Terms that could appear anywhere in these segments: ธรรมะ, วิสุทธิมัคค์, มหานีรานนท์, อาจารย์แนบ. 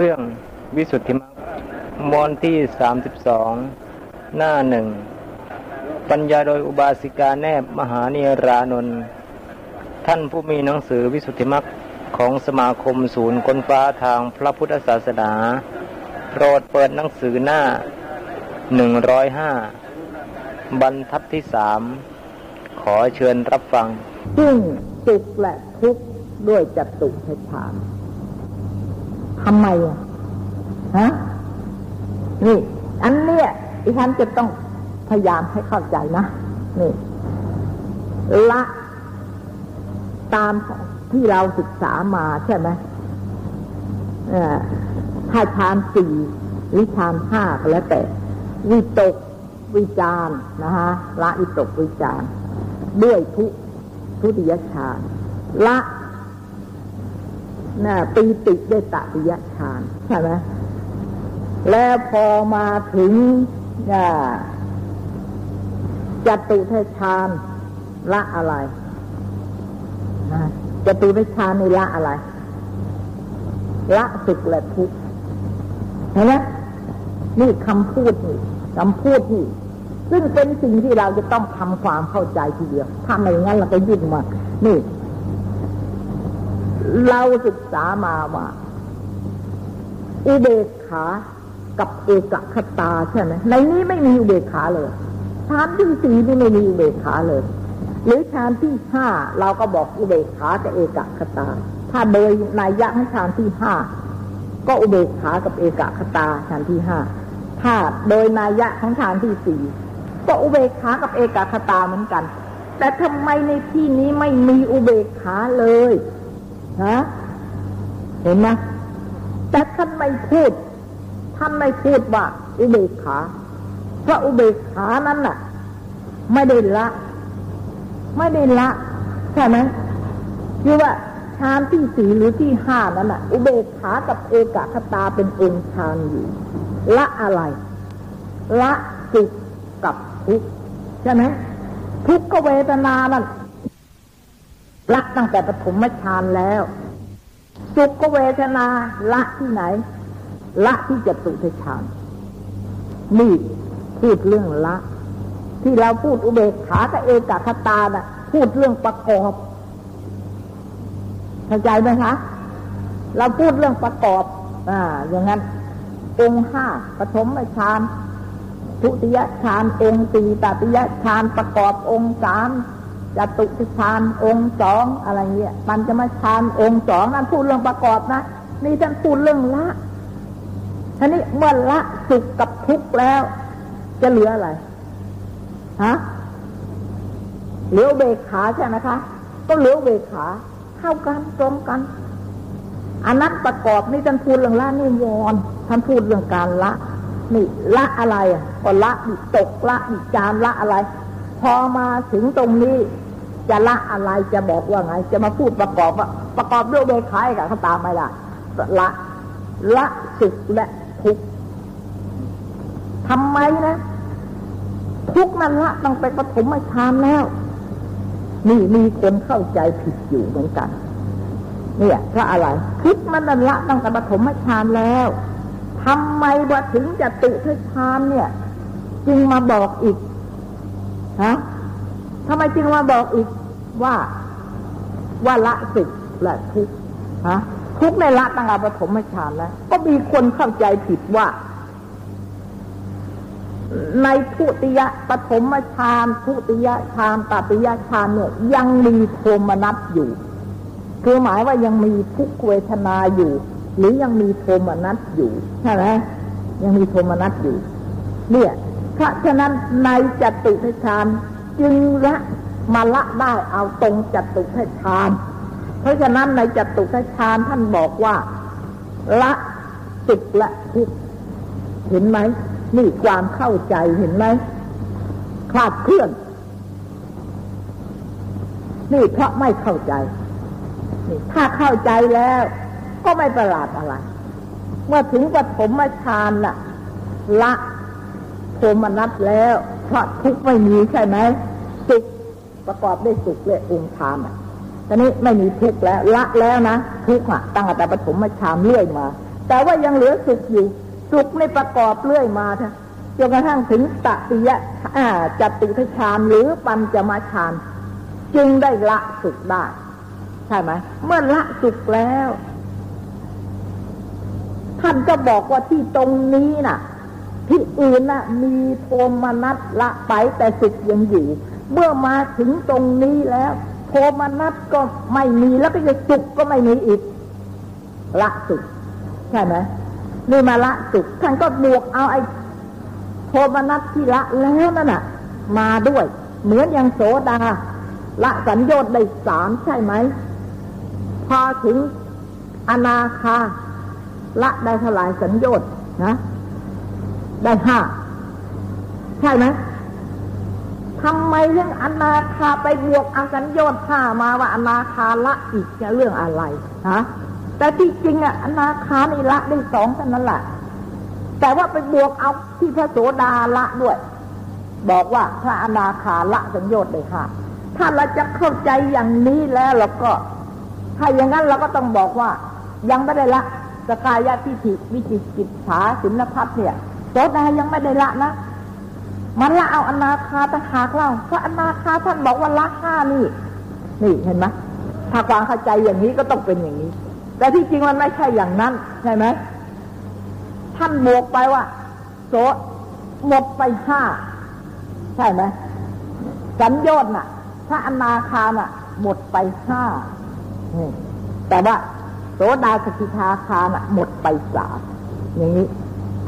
เรื่องวิสุทธิมรรคมวลที่32หน้าหนึ่งปัญญาโดยอุบาสิกาแนบมหาเนรานนท์ท่านผู้มีหนังสือวิสุทธิมรรคของสมาคมศูนย์ค้นฟ้าทางพระพุทธศาสนาโปรดเปิดหนังสือหน้า105บรรทัดที่3ขอเชิญรับฟังซึ่งสุขและทุกข์ด้วยจักขุพจน์ทำไมนี่อันเนี้ยดิฉันจะต้องพยายามให้เข้าใจนะนี่ละตามที่เราศึกษามาใช่ไหมถ้าฌานสี่หรือฌานห้าก็แล้วแต่วิตกวิจารนะคะละวิตกวิจารด้วยทุติยฌานละปีติด้วยตติยฌานใช่ไหมแล้วพอมาถึงจตุตฌานละอะไรจตุตฌานนี่ละอะไรละสุขและทุกข์เห็นไหมนี่คำพูดนี่ซึ่งเป็นสิ่งที่เราจะต้องทำความเข้าใจทีเดียวถ้าไม่งั้นเราก็ยุ่งมากนี่เราศึกษามาว่าอุเบกขากับเอกคตาใช่ไหมในนี้ไม่มีอุเบกขาเลยฌานที่สี่นี่ไม่มีอุเบกขาเลยหรือฌานที่ห้าเราก็บอกอุเบกขากับเอกคตาถ้าโดยนัยยะของฌานที่ห้าก็อุเบกขากับเอกคตาฌานที่ห้าถ้าโดยนัยยะของฌานที่สี่ก็อุเบกขากับเอกคตาเหมือนกันแต่ทำไมในที่นี้ไม่มีอุเบกขาเลยนะเห็นไหมแต่ท่านไม่พูดว่าอุเบกขาเพราะอุเบกขานั้นน่ะไม่ได้ละใช่ไหมคือว่าฌานที่สี่หรือที่ห้านั้นน่ะอุเบกขากับเอกคตาเป็นองค์ฌานอยู่ละอะไรละสุขกับทุกข์ใช่ไหมทุกขเวทนามันละตั้งแต่ปฐมฌานแล้วสุขเวทนาละที่ไหนละที่จตุตฌานนี่พูดเรื่องละที่เราพูดอุเบกขากับเอกคตาน่ะพูดเรื่องประกอบเข้าใจไหมคะเราพูดเรื่องประกอบอย่างนั้นองค์ห้าปฐมฌานทุติยฌานองค์สี่ตติยฌานประกอบองค์สามจตุตฌานองค์สองอะไรเงี้ยปัญจมฌานองค์สองนั่นพูดเรื่องประกอบนะนี่ท่านพูดเรื่องละท่านี้เมื่อละสุขกับทุกข์แล้วจะเหลืออะไรเหลืออุเบกขาใช่ไหมคะก็เหลืออุเบกขาเข้ากันตรงกันอันนั้นประกอบนี่ท่านพูดเรื่องละนิวรณ์ท่านพูดเรื่องการละนี่ละอะไรก็ละดิตกละดิจามละอะไรพอมาถึงตรงนี้จะละอะไรจะบอกว่าไงจะมาพูดประกอบว่าประกอบด้วยอุเบกขากับเขาตามไม่ได้ละสุขและทุกข์ทำไมนะทุกข์นั้นละตั้งแต่ปฐมฌานแล้วนี่มีคนเข้าใจผิดอยู่เหมือนกันเนี่ยเพราะอะไรทุกข์มันละตั้งแต่ปฐมฌานแล้วทำไมว่าถึงจตุตฌานเนี่ยจึงมาบอกอีกทำไมจึงมาบอกอีกว่าละสุขและทุกข์ทุกข์ในละตั้งแต่ปฐมฌานแล้วก็มีคนเข้าใจผิดว่าในทุติยปฐมฌานทุติยฌานตติยฌานเนี่ยยังมีโทมนัสอยู่คือหมายว่ายังมีทุกขเวทนาอยู่หรือยังมีโทมนัสอยู่ใช่ไหมยังมีโทมนัสอยู่เนี่ยเพราะฉะนั้นในจตุตฌานจึงละมาละได้เอาตรงจตุตฌานเพราะฉะนั้นในจตุตฌานท่านบอกว่าละสุขและทุกข์เห็นไหมนี่ความเข้าใจเห็นไหมคลาดเคลื่อนนี่เพราะไม่เข้าใจนี่ถ้าเข้าใจแล้วก็ไม่ประหลาดอะไรเมื่อถึงปฐมฌานน่ะละโทมนัสแล้วเพราะทุกข์ไม่มีใช่ไหมสุขประกอบด้วยสุขและองค์ฌานอ่ะตอนนี้ไม่มีทุกข์แล้วละแล้วนะทุกข์อ่ะตั้งแต่ปฐมฌานเรื่อยมา แต่ว่ายังเหลือสุขอยู่สุขในประกอบเรื่อยมาค่ะจนกระทั่งถึงตติยะจตุตฌานหรือปัญจมฌานจึงได้ละสุขได้ใช่ไหมเมื่อละสุขแล้วท่านก็บอกว่าที่ตรงนี้น่ะที่อื่นน่ะมีโทมนัสละไปแต่สุขยังอยู่เมื่อมาถึงตรงนี้แล้วโทมนัสก็ไม่มีแล้วก็สุขก็ไม่มีอีกละสุขใช่ไหมนี่มาละสุขท่านก็บวกเอาไอ้โทมนัสที่ละแล้วนั่นน่ะมาด้วยเหมือนอย่างโสดาละสัญโยชน์ได้สามใช่ไหมพอถึงอนาคาละได้เท่าไหร่สัญโยชน์นะได้ห้าใช่ไหมทำไมเรื่องอนาคาไปบวกอสัญโยชน์ห้ามาว่าอนาคาละอีกเรื่องอะไรฮะแต่ที่จริงอ่ะอนาคานี่ละได้สองเท่านั้นแหละแต่ว่าไปบวกเอาที่พระโสดาละด้วยบอกว่าพระอนาคาละสัญโยชน์ได้ห้าถ้าเราจะเข้าใจอย่างนี้แล้วเราก็ถ้าอย่างนั้นเราก็ต้องบอกว่ายังไม่ได้ละสกายทิฏฐิวิจิกิจฉาสินภัทเนี่ยโสดายังไม่ได้ละนะมันละเอาอนาคาต่างหากเล่าเพราะอนาคาท่านบอกว่าละห้านี่เห็นไหมถ้าความเข้าใจอย่างนี้ก็ต้องเป็นอย่างนี้แต่ที่จริงมันไม่ใช่อย่างนั้นใช่ไหมท่านบวกไปว่าโสหมดไปห้าใช่ไหมสัญโยชน์น่ะถ้าอนาคาน่ะหมดไปห้าแต่ว่าโสดาสกิทาคาน่ะหมดไปสามอย่างนี้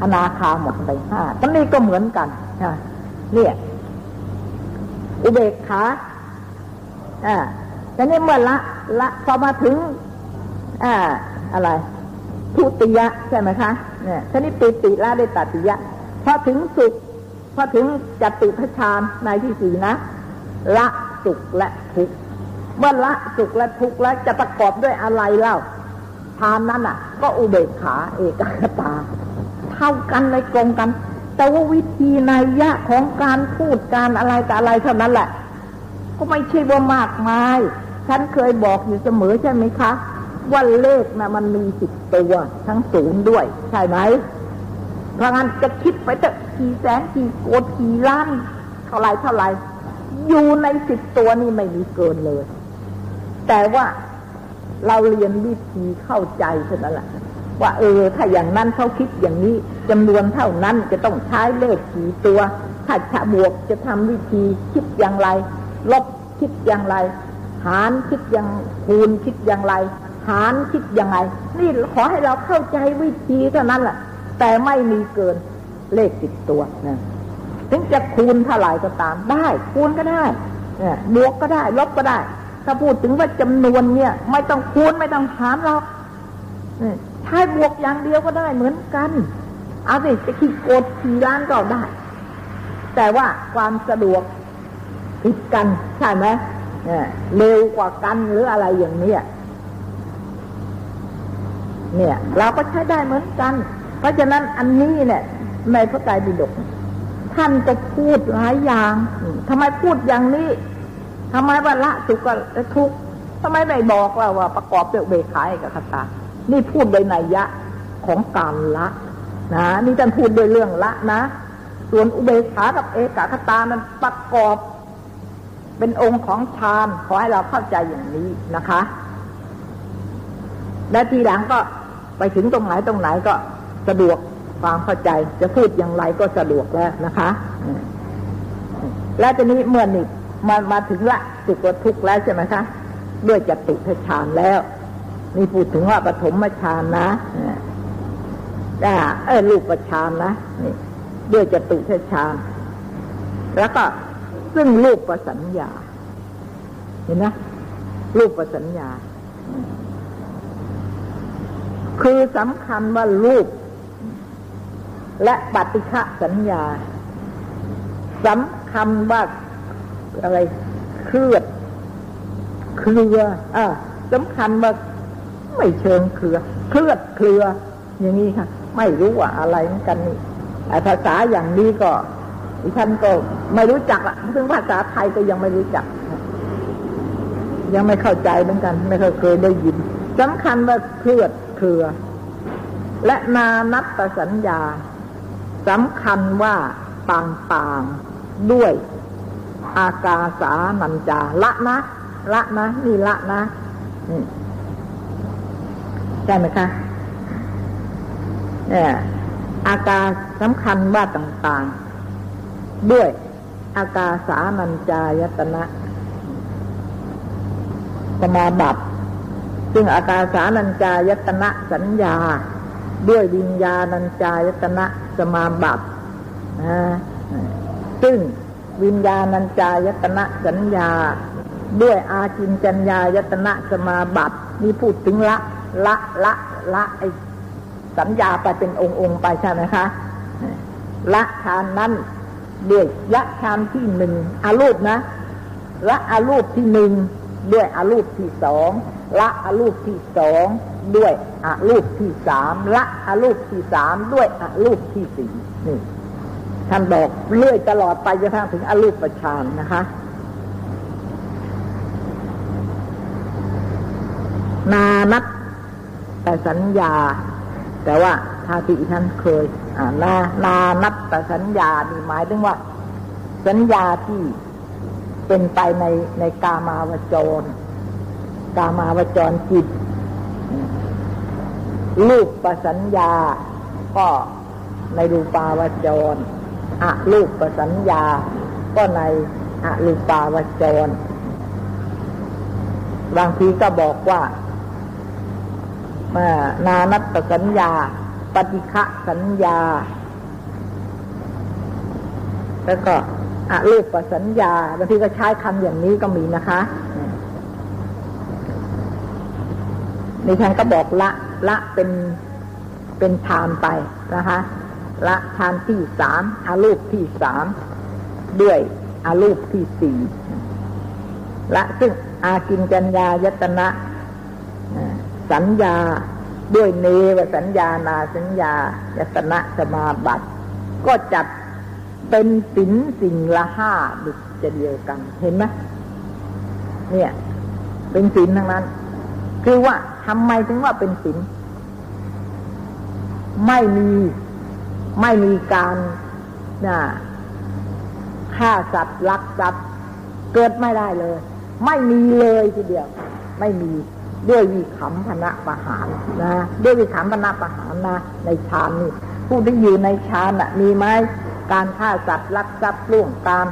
อนาคาหมดไปห้าตอนนี้ก็เหมือนกันเนี่ยอุเบกขาแต่นี่เมื่อละพอมาถึงอะไรทุติยะใช่ไหมคะเนี่ยตอนนี้ปิติละได้ตติยะพอถึงสุขพอถึงจตุตฌานในที่สี่นะละสุขและทุกข์เมื่อละสุขและทุกข์แล้วจะประกอบด้วยอะไรเล่าฌานนั้นน่ะก็อุเบกขาเอกคตาเท่ากันในกรงกันแต่ว่าวิธีนัยยะของการพูดการอะไรแต่อะไรเท่านั้นแหละก็ไม่ใช่ว่ามากมายฉันเคยบอกอยู่เสมอใช่ไหมคะว่าเลขนะมันมีสิบตัวทั้งศูนย์ด้วยใช่ไหมเพราะงั้นจะคิดไปแต่กี่แสนกี่โกดกี่ล้านเท่าไรอยู่ในสิบตัวนี่ไม่มีเกินเลยแต่ว่าเราเรียนวิธีเข้าใจเท่านั้นแหละว่าถ้าอย่างนั้นเขาคิดอย่างนี้จำนวนเท่านั้นจะต้องใช้เลขกี่ตัวถ้าจะบวกจะทำวิธีคิดอย่างไรลบคิดอย่างไรหารคิดอย่างคูณคิดอย่างไรหารคิดอย่างไรนี่ขอให้เราเข้าใจวิธีเท่านั้นแหละแต่ไม่มีเกินเลขติดตัวนะถึงจะคูณเท่าไหร่ก็ตามได้คูณก็ได้บวกก็ได้ลบก็ได้ถ้าพูดถึงว่าจำนวนเนี่ยไม่ต้องคูณไม่ต้องหารหรอกใช้บวกอย่างเดียวก็ได้เหมือนกันเอาสิจะขีดโกดขีดล้านก็ได้แต่ว่าความสะดวกผิดกันใช่ไหมเร็วกว่ากันหรืออะไรอย่างนี้เนี่ยเราก็ใช้ได้เหมือนกันเพราะฉะนั้นอันนี้เนี่ยในพระไตรปิฎกท่านก็พูดหลายอย่างทำไมพูดอย่างนี้ทำไมว่าละสุขและทุกข์ทำไมไม่บอกว่าประกอบด้วยอุเบกขาเอกคตานี่พูดโดยนัยยะของการละนะนี่ท่านพูดโดยเรื่องละนะส่วนอุเบกขากับเอกคตามันประกอบเป็นองค์ของฌานขอให้เราเข้าใจอย่างนี้นะคะและทีหลังก็ไปถึงตรงไหนก็สะดวกความเข้าใจจะพูดอย่างไรก็สะดวกแล้วนะคะและทีนี้เมื่อนี่มาถึงละสุขทุกข์แล้วใช่ไหมคะด้วยจตุตฌานแล้วนี่พูดถึงว่าปฐมฌานนะรูปฌานนะนี่ด้วยจตุตฌานแล้วก็ซึ่งรูปสัญญาเห็นนะรูปสัญญาคือสำคัญว่ารูปและปฏิฆะสัญญาสำคัญว่าอะไรเคลือสำคัญว่าไม่เชิงเคลืออย่างนี้ค่ะไม่รู้ว่าอะไรเหมือนกันนี่ภาษาอย่างนี้ก็ท่านก็ไม่รู้จักอ่ะซึ่งภาษาไทยก็ยังไม่รู้จักยังไม่เข้าใจเหมือนกันไม่เคยได้ยินสำคัญว่าเคลือ และนานัตตสัญญาสำคัญว่าต่างๆด้วยอากาสานัญจาละนะนี่ละนะใช่ไหมคะอากาสำคัญว่าต่างๆด้วยอากาสานัญจายตนะสมาบัติซึ่งอากาสานัญจายตนะสัญญาด้วยวิญญาณัญจายตนะสมาบัติซึ่งวิญญาณัญจายตนะสัญญาด้วยอาจินจัญญายตนะสมาบัตินี่พูดถึงละไอสัญญาไปเป็นองค์ๆไปใช่ไหมคะละฌานนั้นด้วยละฌานที่หนึ่งอารูปนะละอารูปที่หนึ่งด้วยอารูปที่สองละอารูปที่สองด้วยอารูปที่สามละอารูปที่สามด้วยอารูปที่สี่นี่ท่านบอกเลื่อยตลอดไปจนถึงอรูปฌานนะคะนานัตตสัญญาแต่ว่าท่าที่ท่านเคยนานัตตสัญญานี่หมายถึงว่าสัญญาที่เป็นไปในกามาวจรจิตรูปประสัญญาก็ในรูปาวจรอรูปประสัญญาก็ในอรูปาวจรบางทีก็บอกว่านานัตตสัญญาปฏิฆะสัญญาแล้วก็อรูปประสัญญาบางทีก็ใช้คำอย่างนี้ก็มีนะคะดิฉันก็บอกละเป็นฌานไปนะคะละฌานที่สามอารูปที่สามด้วยอารูปที่สี่ละซึ่งอากินจัญญายตนะสัญญาด้วยเนวสัญญานาสัญญายตนะสมาบัติก็จัดเป็นศีลสิ่งละห้าดุจเดียวกันเห็นไหมเนี่ยเป็นศีลทั้งนั้นคือว่าทำไมถึงว่าเป็นศีลไม่มีการฆ่าสัตว์ลักทรัพย์เกิดไม่ได้เลยไม่มีเลยทีเดียวไม่มีด้วยวิคัมภนะประหารนะด้วยวิคัมภนะประหารนะในฌานนี่ผู้ที่อยู่ในฌานน่ะมีไหมการฆ่าสัตว์ลักทรัพย์ล่วงการ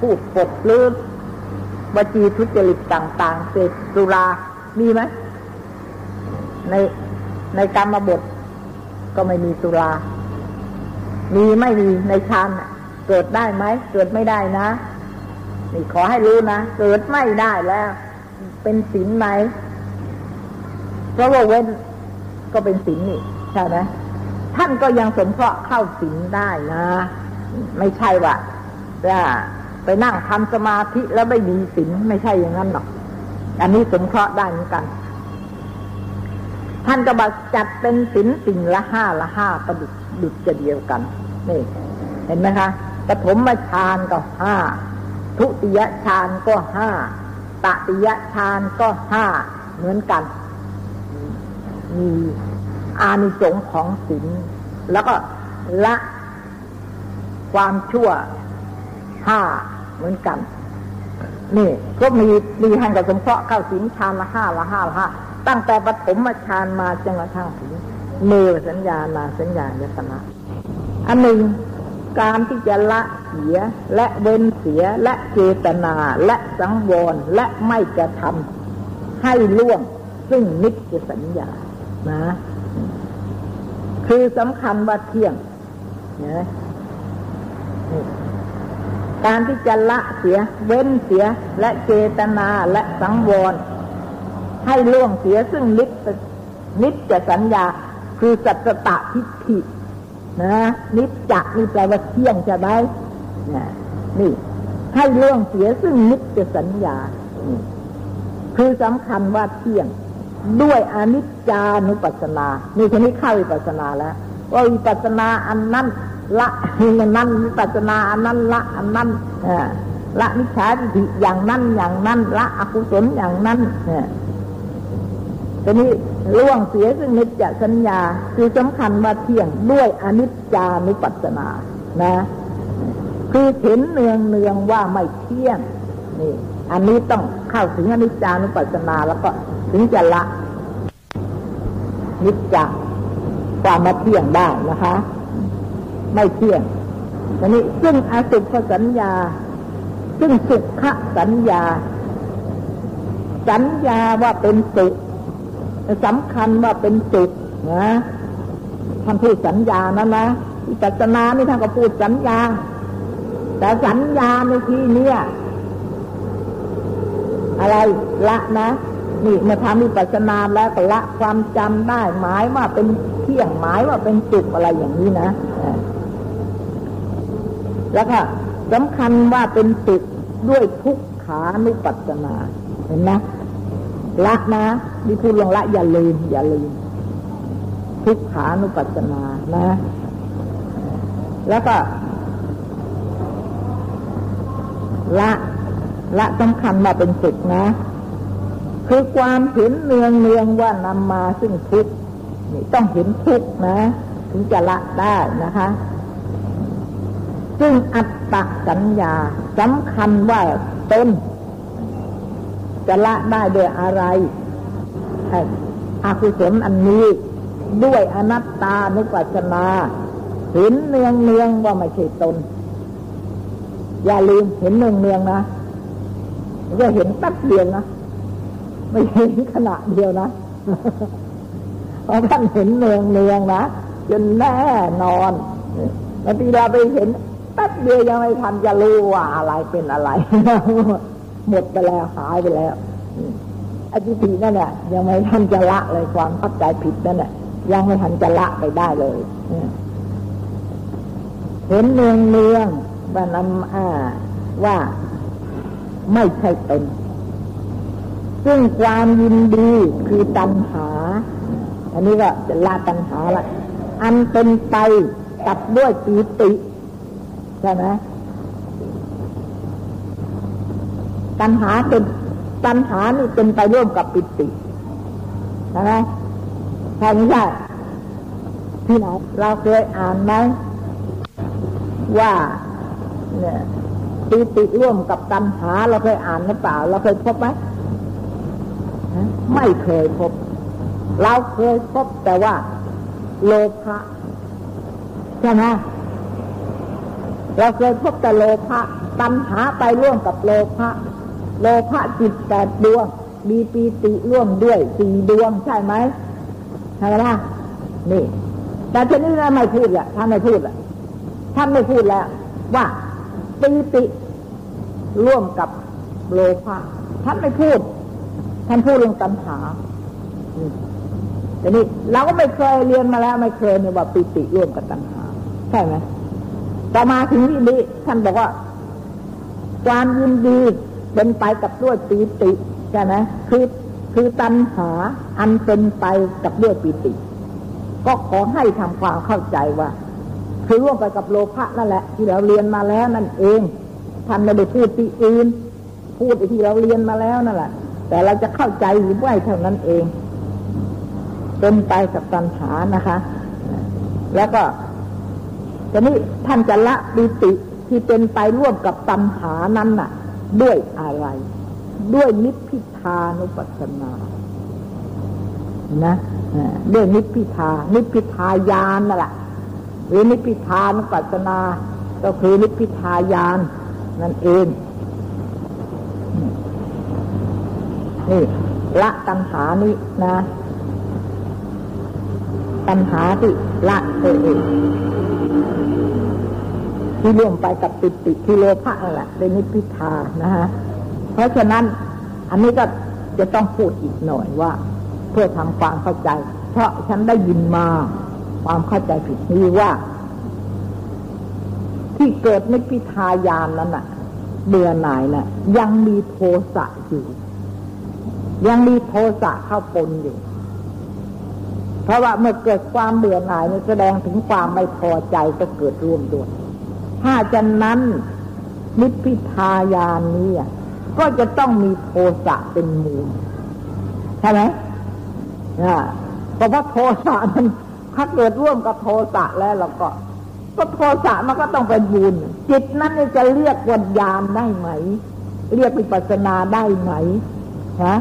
พูดปดเลือดวจีทุจริตต่างๆเสพสุรามีไหมในกรรมบทก็ไม่มีสุรามีไม่มีในฌานเกิดได้ไหมเกิดไม่ได้นะนี่ขอให้รู้นะเกิดไม่ได้แล้วเป็นศีลไหมเพราะว่าเว้นก็เป็นศีลนี่ใช่ไหมท่านก็ยังสมเพราะเข้าศีลได้นะไม่ใช่ว่าจะไปนั่งทำสมาธิแล้วไม่มีศีลไม่ใช่อย่างนั้นหรอกอันนี้สมเคราะห์ได้เหมือนกันท่านก็บอกจัดเป็นศีลสิ่งละห้าประดุจเดียวกันนี่เห็นไหมคะปฐมฌานก็ห้าทุติยฌานก็ห้าตติยฌานก็ห้าเหมือนกันมีอานิสงส์ของศีลแล้วก็ละความชั่วห้าเหมือนกันนี่ก็มีท่านก็สมเคราะห์เข้าศีลฌานละห้าตั้งแต่ปฐมฌานมาจนกระทั่งถึงเนวสัญญานาสัญญายตนะอันหนึ่งการที่จะละเสียและเว้นเสียและเจตนาและสังวรและไม่กระทำให้ล่วงซึ่งนิจสัญญานะคือสำคัญว่าเที่ยงนะการที่จะละเสียเว้นเสียและเจตนาและสังวรให้ล่วงเสียซึ่งนิจสัญญาคือสัจตะทิฏฐินะนิจจะนี่แปลว่าเที่ยงใช่ไหมนี่ให้ล่วงเสียซึ่งนิจสัญญาคือสำคัญว่าเที่ยงด้วยอนิจจานุปัสสนานี่ทีนี้เข้าวิปัสสนาแล้วว่าวิปัสสนาอันนั้นละอันนั้นวิปัสสนาอันนั้นละอันนั้นละมิจฉาทิฏฐิอย่างนั้นละอกุศลอย่างนั้น ทีนี้ล่วงเสียซึ่งนิจจสัญญาคือสำคัญว่าเที่ยงด้วยอนิจจานุปัสสนานะคือเห็นเนืองเนืองว่าไม่เที่ยงนี่อันนี้ต้องเข้าถึงอนิจจานุปัสสนาแล้วก็ถึงจะละนิจจาความไม่เที่ยงได้นะคะไม่เที่ยงอันนี้ซึ่งอสุภสัญญาซึ่งสุขสัญญาสัญญาว่าเป็นสุขสำคัญว่าเป็นสุขนะท่านพูดสัญญานะนะวิปัสสนานี่ท่านก็พูดสัญญาแต่สัญญาในที่นี้อะไรละนะนี่มาทำวิปัสสนาแล้วก็ละความจำได้หมายว่าเป็นเที่ยงหมายว่าเป็นสุขอะไรอย่างนี้นะแล้วก็สำคัญว่าเป็นสุขด้วยทุกขานุปัสสนาเห็นไหมละนะดิพูดลงละอย่าลืมทุกขานุปัสสนานะแล้วก็ละสำคัญมาเป็นสุขนะคือความเห็นเนืองว่านำมาซึ่งทุกข์นี่ต้องเห็นทุกข์นะถึงจะละได้นะคะซึ่งอัตตสัญญาสำคัญว่าตนจะละได้โดยอะไรอกุศลอันนี้ด้วยอนัตตานุปัสสนาเห็นเนืองว่าไม่ใช่ตนอย่าลืมเห็นเนืองนะก็เห็นตัดเดียวนะไม่เห็นขณะเดียวนะเพราะท่านเห็นเนืองนะจนแน่นอนบางทีเราไปเห็นตัดเดียวยังไม่ทันจะรู้ว่าอะไรเป็นอะไรหมดไปแล้วหายไปแล้วอจิตินั่นเนี่ยยังไม่ทันจะละเลยความเข้าใจผิดนั่นเนี่ยยังไม่ทันจะละไปได้เลยเห็นเนืองว่านำว่าไม่ใช่ตนซึ่งความยินดีคือตัณหาอันนี้ก็จะละตัณหาละอันเป็นไปตัดด้วยปีติใช่ไหมตัณหานี่เป็นไปร่วมกับปีติใช่ไหมใช่ไม่ใช่ที่ไหนเราเคยอ่านไหมว่าเนี่ยปีติร่วมกับตัณหาเราเคยอ่านหรือเปล่าเราเคยพบไหมไม่เคยพบเราเคยพบแต่ว่าโลภะใช่ไหมเราเคยพบแต่โลภะตัณหาไปร่วมกับโลภะจิต8ดวงมีปีติร่วมด้วย4ดวงใช่ไหมใช่ไหมล่ะนี่แต่ทีนี้เราไม่พูดละท่านไม่พูดแล้วว่าปีติร่วมกับโลภะท่านไม่พูดท่านพูดเรื่องตัณหาแต่นี่เราก็ไม่เคยเรียนมาแล้วไม่เคยเนี่ยว่าปีติร่วมกับตัณหาใช่ไหมต่อมาถึงที่นี้ท่านบอกว่าความยินดีเป็นไปกับด้วยปีติใช่ไหมคือตัณหาอันเป็นไปกับด้วยปีติก็ขอให้ทำความเข้าใจว่าคือร่วมไปกับโลภะนั่นแหละที่เราเรียนมาแล้วนั่นเองท่านไม่ได้พูดที่อื่นพูดที่เราเรียนมาแล้วนั่นแหละแต่เราจะเข้าใจหรือไม่เท่านั้นเองเป็นไปกับตัณหานะคะแล้วก็ทีนี้ท่านจะละปีติที่เป็นไปร่วมกับตัณหานั้นน่ะด้วยอะไรด้วยนิพพิทานุปัสสนานะด้วยนิพพิทาญาณนั่นแหละหรือนิพพิทานุปัสสนาก็คือนิพพิทาญาณนั่นเองนี่ละตัณหานี้นะตัณหาที่ละตัวเองที่ร่วมไปกับปิติที่โลภะนั่นแหละเป็นนิพพิทานะฮะเพราะฉะนั้นอันนี้ก็จะต้องพูดอีกหน่อยว่าเพื่อทำความเข้าใจเพราะฉันได้ยินมาความเข้าใจผิดนี้ว่าที่เกิดนิพพิทายานนั้นน่ะเบื่อหน่ายน่ะยังมีโทสะอยู่ยังมีโทสะเข้าปนอยู่เพราะว่าเมื่อเกิดความเบื่อหน่ายนี่แสดงถึงความไม่พอใจก็เกิดร่วมด้วยถ้าฉะนั้นนิพพิทายานนี้ก็จะต้องมีโทสะเป็นมูลใช่ไหม แต่ว่าโทสะนั้นถ้าเกิดร่วมกับโทสะแล้วเราก็โทสะมันก็ต้องเป็นบุญจิตนั้นจะเรียกวิญญาณได้ไหมเรียกวิปัสสนาได้ไหมฮะ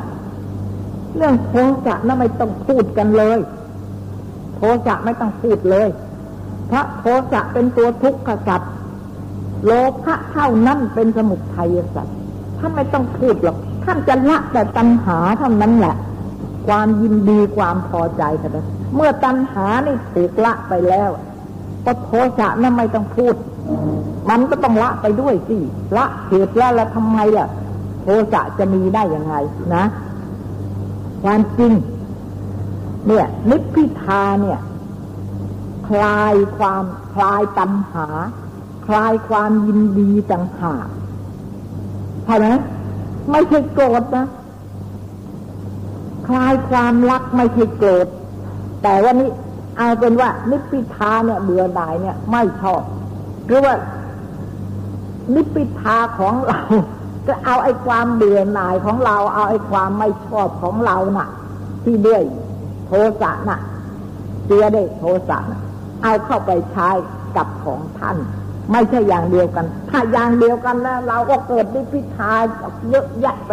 เรื่องโทสะนั้นไม่ต้องพูดกันเลยโทสะไม่ต้องพูดเลยเพราะโทสะเป็นตัวทุกขสัตว์โลภะเท่านั้นเป็นสมุทัยสัตว์ท่านไม่ต้องพูดหรอกท่านจะละแต่ตัณหาเท่านั้นแหละความยินดีความพอใจเท่านั้นเมื่อตัณหานี่ถูกละไปแล้วก็โทสะนั้นไม่ต้องพูดมันก็ต้องละไปด้วยสิละเหตุละแล้วทำไมล่ะโทสะจะมีได้ยังไงนะความจริงเนี่ยนิพพิทาเนี่ยคลายตัณหาคลายความยินดีต่างหากใช่ไหมไม่ใช่โกรธนะคลายความรักไม่ใช่โกรธแต่ว่านี้เอาเป็นว่านิพพิทาเนี่ยเบื่อหน่ายเนี่ยไม่ชอบหรือว่านิพพิทาของเราก็เอาไอ้ความเบื่อหน่ายของเราเอาไอ้ความไม่ชอบของเราน่ะที่ด้วยโทสะน่ะเสียได้โทสะน่ะเอาเข้าไปใช้กับของท่านไม่ใช่อย่างเดียวกันถ้าอย่างเดียวกันแล้วเราก็เกิดนิพพิทาเยอะแยะไป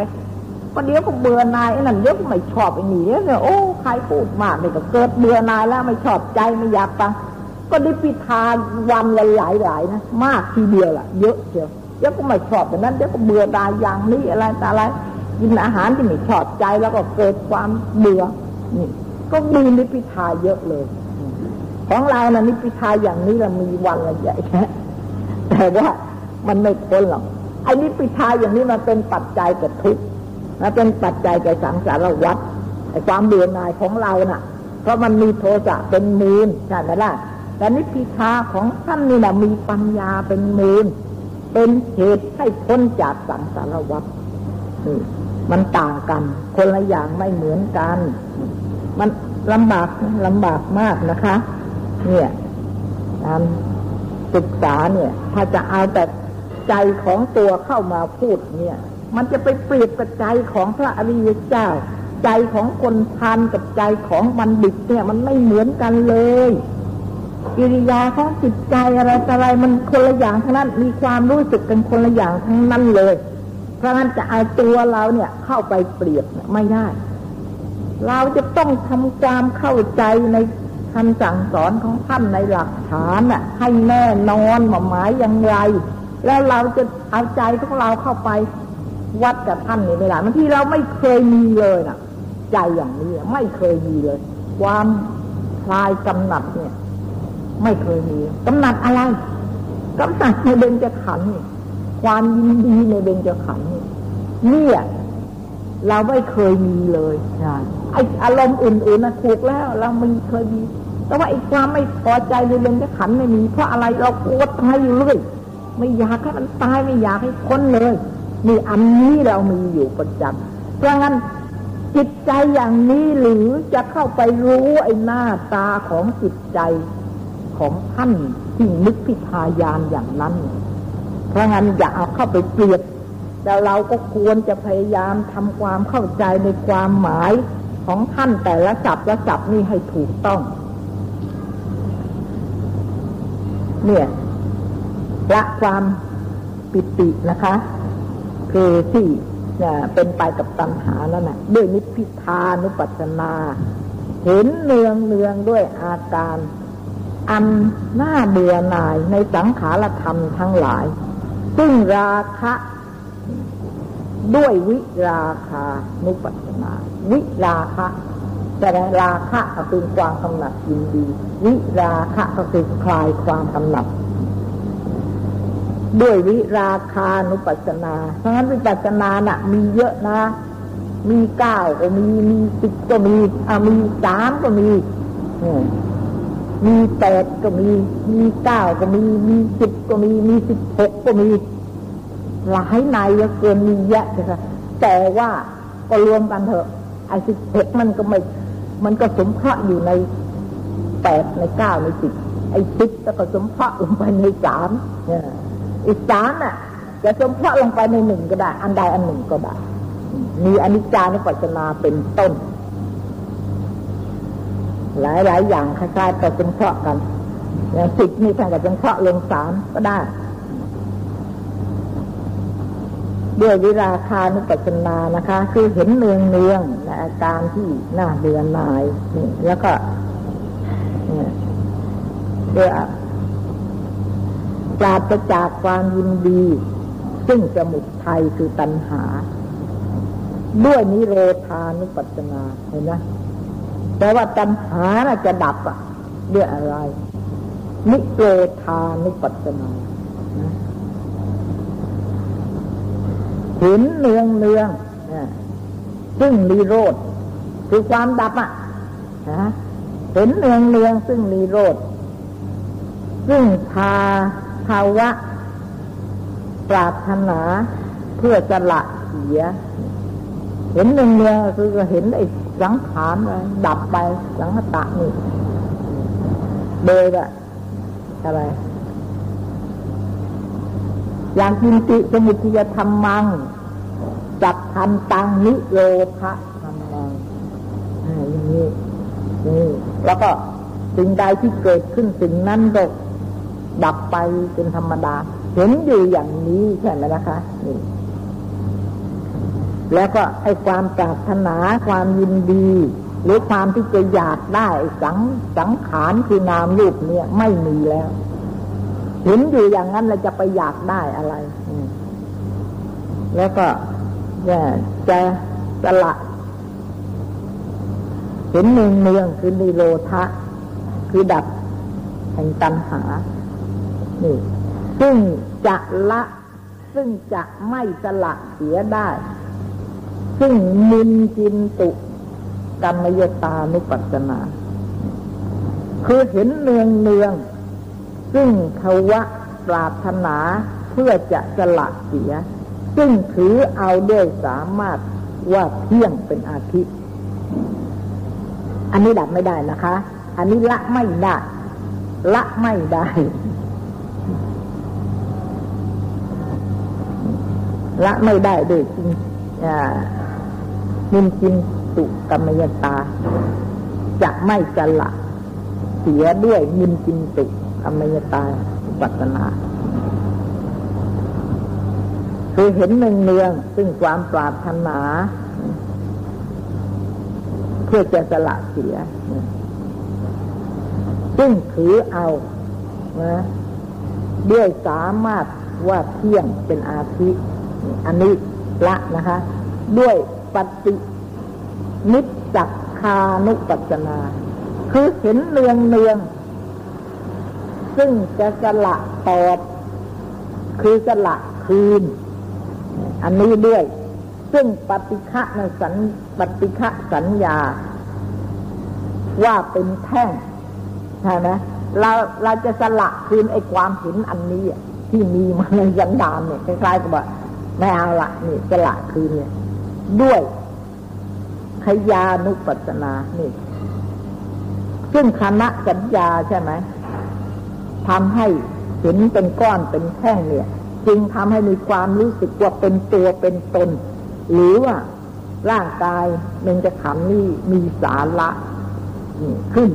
ก็เดี๋ยวก็เบื่อหน่ายไอ้นั่นเดี๋ยวก็ไม่ชอบไอ้นี่เนี่ยโอ้ใครพูดมากเลยก็เกิดเบื่อหน่ายแล้วไม่ชอบใจไม่อยากฟังก็นิพพิทาวันละหลายๆนะมากทีเดียวล่ะเยอะเชียวเดี๋ยวก็ไม่ชอบแบบนั้นเดี๋ยวก็เบื่อหน่ายอย่างนี้อะไรต่ออะไรกินอาหารที่ไม่ชอบใจแล้วก็เกิดความเบื่อนี่ก็มีนิพพิทาเยอะเลยของเรานะนิพพิทาอย่างนี้เรามีวันละใหญ่แต่ว่ามันไม่พ้นหรอกไอ้นิพพิทาอย่างนี้มันเป็นปัจจัยเกิดทุกข์นะเป็นปัจจัยแก่สังสารวัฏไอ้ความเบื่อหน่ายของเราน่ะเพราะมันมีโทสะเป็นมูลใช่ไหมล่ะแต่นิพพิทาของท่านนี่น่ะมีปัญญาเป็นมูลเป็นเหตุให้พ้นจากสังสารวัฏมันต่างกันคนละอย่างไม่เหมือนกันมันลำบากมากนะคะเนี่ยการศึกษาเนี่ยถ้าจะเอาแต่ใจของตัวเข้ามาพูดเนี่ยมันจะไปเปรียบกับใจของพระอริยเจ้าใจของคนพาลกับใจของบัณฑิตเนี่ยมันไม่เหมือนกันเลยกิริยาของจิตใจอะไรต่ออะไรมันคนละอย่างทั้งนั้นมีความรู้สึกกันคนละอย่างทั้งนั้นเลยเพราะฉะนั้นจะเอาตัวเราเนี่ยเข้าไปเปรียบไม่ได้เราจะต้องทำความเข้าใจในคำสั่งสอนของท่านในหลักฐานน่ะให้แน่นอนหมายอย่างไรแล้วเราจะเอาใจของเราเข้าไปวัดกับท่านในเวลาที่เราไม่เคยมีเลยน่ะใจอย่างนี้ไม่เคยมีเลยความคลายกำหนัดเนี่ยไม่เคยมีกำหนัดอะไรกำหนัดในเบญจขันธ์ความยินดีในเบญจขันธ์เนี่ยเราไม่เคยมีเลยไอ้อารมณ์อื่นๆน่ะถูกแล้วเราไม่เคยมีแต่ว่าไอ้ความไม่พอใจในเบญจขันธ์ไม่มีเพราะอะไรเรากลัวตายอยู่เรื่อยไม่อยากให้มันตายไม่อยากให้พ้นเลยนี่อันนี้เรามีอยู่ประจำเพราะงั้นจิตใจอย่างนี้หรือจะเข้าไปรู้ไอ้หน้าตาของจิตใจของท่านที่นิพพิทายานอย่างนั้นเพราะงั้นอย่าเอาเข้าไปเปรียบแต่เราก็ควรจะพยายามทำความเข้าใจในความหมายของท่านแต่ละศัพท์นี่ให้ถูกต้องเนี่ยละความปิตินะคะคือที่เป็นไปกับตัณหาแล้วนะด้วยนิพพิทานุปัสสนาเห็นเนืองด้วยอาการอันน่าเบื่อหน่ายในสังขารธรรมทั้งหลายซึ่งราคะด้วยวิราคานุปัสสนาวิราคะแต่ราคะก็คือความกำหนัดยินดีวิราคะก็คือคลายความกำหนัดด้วยวิราคานุปัสสนาเพราะฉะนั้นวิปัสสนาน่ะมีเยอะนะมี9ก็มี10ก็มี3ก็มี8ก็มี9ก็มี10ก็มี16ก็มีหลายในเกินมีเยอะนะคะแต่ว่าก็รวมกันเถอะไอ้16มันก็สมเพาะอยู่ใน8ใน9ใน10ไอ้10ก็สมเพาะลงไปใน3เนี่ยอีก3น่ะจะสมเพาะลงไปใน1ก็ได้อันใดอันหนึ่งก็ได้มีอนิจจานุปัสสนาเป็นต้น หลายๆอย่างคล้ายๆก็เป็นเคราะห์กันอย่างจิตนี่ท่านก็เป็นเคราะห์ลงสามก็ได้ด้วยวิราคานุปัสสนานะคะคือเห็นเนืองๆในอาการที่น่าเบื่อหน่ายนี่แล้วก็ด้วยปราศจากความยินดีซึ่งสมุทัยคือตัณหาด้วยนิโรธานุปัสสนาเห็นไหมแต่ว่าตัณหาจะดับอ่ะด้วยอะไรนิโรธานุปัสสนาเห็นเนืองซึ่งนิโรธคือความดับอ่ะเห็นเนืองซึ่งนิโรธซึ่งพาภาวะปรารถนาเพื่อจะละเสียเห็นเนืองคือเห็นไอ้สังขารดับไปสังขตะนี่โดยว่าอะไรอย่างกินติสมุทิยธรรมังจับทันตังนิโรธะธรรมังอย่างนี้นี่แล้วก็สิ่งใดที่เกิดขึ้นสิ่งนั้นก็ดับไปเป็นธรรมดาเห็นอยู่อย่างนี้ใช่ไหมนะคะนี่แล้วก็ไอ้ความปรารถนาความยินดีหรือความที่จะอยากได้สังขารคือนามรูปเนี่ยไม่มีแล้วเห็นอยู่อย่างนั้นเราจะไปอยากได้อะไรแล้วก็จะสละเห็นเนืองคือนิโรธะคือดับแห่งตัณหานี่ซึ่งจะไม่สละเสียได้ซึ่งมินจินตุกรรมยตานุปัสสนาคือเห็นเนืองซึ่งภาวะปรารถนาเพื่อจะสละเสียซึ่งถือเอาด้วยสามารถว่าเที่ยงเป็นอาทิอันนี้ดับไม่ได้นะคะอันนี้ละไม่ได้ละไม่ได้ด้วยจริงมินจินตุกรรมยตาจะไม่สละเสียด้วยมินจินตุกรรมยตานุปัสสนาคือเห็นเนืองซึ่งความปรารถนาเพื่อจะสละเสียซึ่งถือเอานะด้วยสามารถว่าเที่ยงเป็นอาทิอันนี้ละนะคะด้วยปฏินิจจคานุปัสสนาคือเห็นเนืองซึ่งจะสละตอบคือสละคืนอันนี้ด้วยซึ่งปฏิฆะสัญญาว่าเป็นแท่งใช่ไหมเราจะสละคืนไอ้ความเห็นอันนี้ที่มีมาในยันดามเนี่ยคล้ายๆกับว่าไม่เอาละนี่สละคืนเนี่ยด้วยขยานุปัสสนานี่ซึ่งคณะสัญญาใช่ไหมทำให้เห็นเป็นก้อนเป็นแท่งเนี่ยจึงทำให้มีความรู้สึกว่าเป็นตัวเป็นตนหรือว่าร่างกายเมญจขันธ์นี่มีสาระขึ้น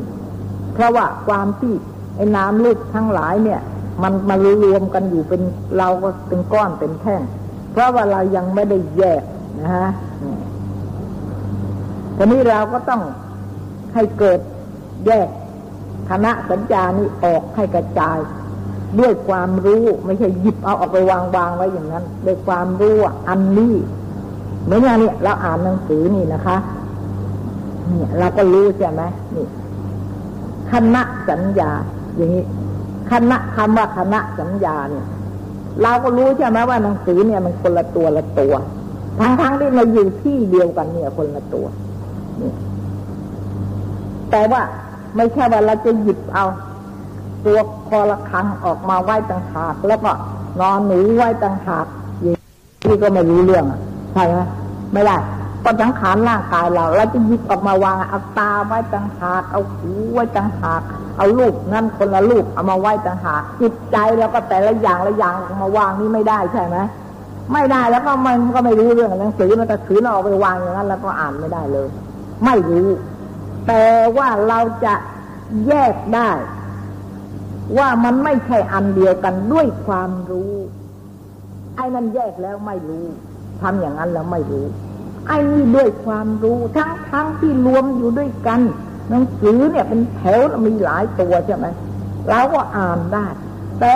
เพราะว่าความที่ไอ้นามรูปทั้งหลายเนี่ยมันมารวมกันอยู่เป็นเราก็เป็นก้อนเป็นแท่งเพราะว่าเรายังไม่ได้แยกนะฮะทีนี้เราก็ต้องให้เกิดแยกคณะสัญญานี้ออกให้กระจายด้วยความรู้ไม่ใช่หยิบเอาออกไปวางไว้อย่างนั้นด้วยความรู้อันนี้เหมือนอย่างนี้เราอ่านหนังสือนี่นะคะนี่เราก็รู้ใช่ไหมนี่คณะสัญญาอย่างนี้คำว่าคณะสัญญาเนี่ยเราก็รู้ใช่ไหมว่าหนังสือเนี่ยมันคนละตัวละตัวทั้งที่มาอยู่ที่เดียวกันเนี่ยคนละตัวนี่แต่ว่าไม่ใช่ว่าเราจะหยิบเอาตัวคอละครังออกมาไว้ต่างหากแล้วก็นอนหนูไว้ต่างหากนี่ก็ไม่รู้เรื่องใช่ไหมไม่ได้ก็สังขารร่างกายเราจะหยิบออกมาวางเอาตาไว้ต่างหากเอาหูไว้ต่างหากเอารูปนั่นคนละรูปเอามาไว้ต่างหากจิตใจแล้วก็แต่ละอย่างมาวางนี่ไม่ได้ใช่ไหมไม่ได้แล้วก็มันก็ไม่รู้เรื่องหนังสือมันจะถือเราเอาไปวางอย่างนั้นแล้วก็อ่านไม่ได้เลยไม่รู้ แต่ว่าเราจะแยกได้ว่ามันไม่ใช่อันเดียวกันด้วยความรู้ไอ้นั้นแยกแล้วไม่รู้ทำอย่างนั้นแล้วไม่รู้ไอ้นี่ด้วยความรู้ทั้งที่รวมอยู่ด้วยกันหนังสือเนี่ยเป็นแถวมีหลายตัวใช่ไหมเราก็อ่านได้แต่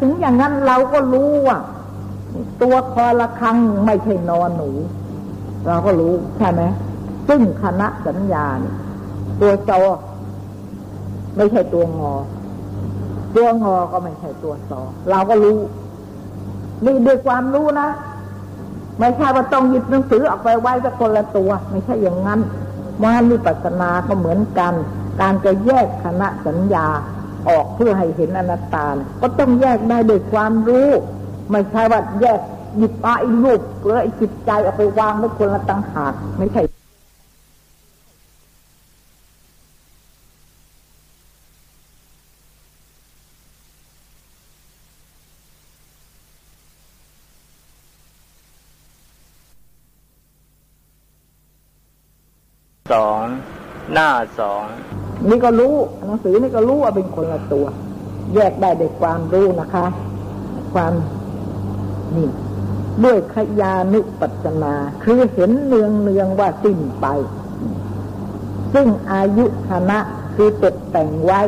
ถึงอย่างนั้นเราก็รู้ว่าตัวคอละครังไม่ใช่นอนหนูเราก็รู้ใช่ไหมซึ่งคณะสัญญาเนี่ยตัวจอไม่ใช่ตัวงอตัวงอก็ไม่ใช่ตัวซอเราก็รู้นี่ด้วยความรู้นะไม่ใช่ว่าต้องหยิบหนังสือออกไปไว้สักคนละตัวไม่ใช่อย่างนั้นมานวิปัสสนาก็เหมือนกันการจะแยกคณะสัญญาออกเพื่อให้เห็นอนัตตาก็ต้องแยกได้ด้วยความรู้ไม่ใช่ว่าแยกหยิบเอาไอ้รูปหรือไอ้จิตใจเอาไปวางไว้คนละต่างหากไม่ใช่สองหน้าสองนี่ก็รู้หนังสือนี่ก็รู้ว่าเป็นคนละตัวแยกได้ด้วยความรู้นะคะความนี่ด้วยขยานุปัสสนาคือเห็นเนืองๆว่าสิ้นไปซึ่งอายุคณะคือตกแต่งไว้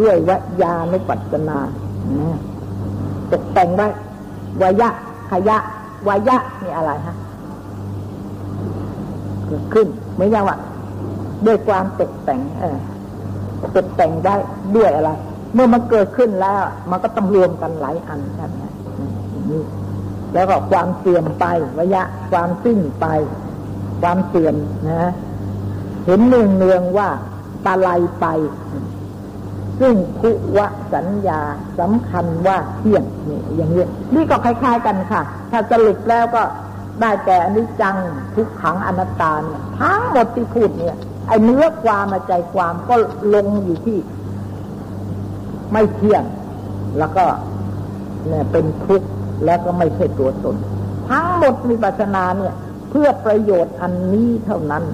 ด้วยวยานุปัสสนาตกแต่งไว้วยะขยะวยะนี่อะไรฮะขึ้นไม่ยากว่าด้วยความตกแต่งตกแต่งได้ด้วยอะไรเมื่อมันเกิดขึ้นแล้วมันก็ต้องรวมกันหลายอันใช่ไหมแล้วก็ความเสื่อมไประยะความสิ้นไปความเสื่อมนะเห็นเนืองว่าตะไลไปซึ่งภุวสัญญาสำคัญว่าเที่ยงนี่อย่างนี้นี่ก็คล้ายๆกันค่ะถ้าสรุปแล้วก็ได้แต่อนิจจังทุกขังอนัตตาเนี่ยทั้งหมดที่พูดเนี่ยไอ้เนื้อความมาใจความก็ลงอยู่ที่ไม่เที่ยงแล้วก็เนี่ยเป็นทุกข์แล้วก็ไม่ใช่ตัวตนทั้งหมดวิปัสสนาเนี่ยเพื่อประโยชน์อันนี้เท่านั้น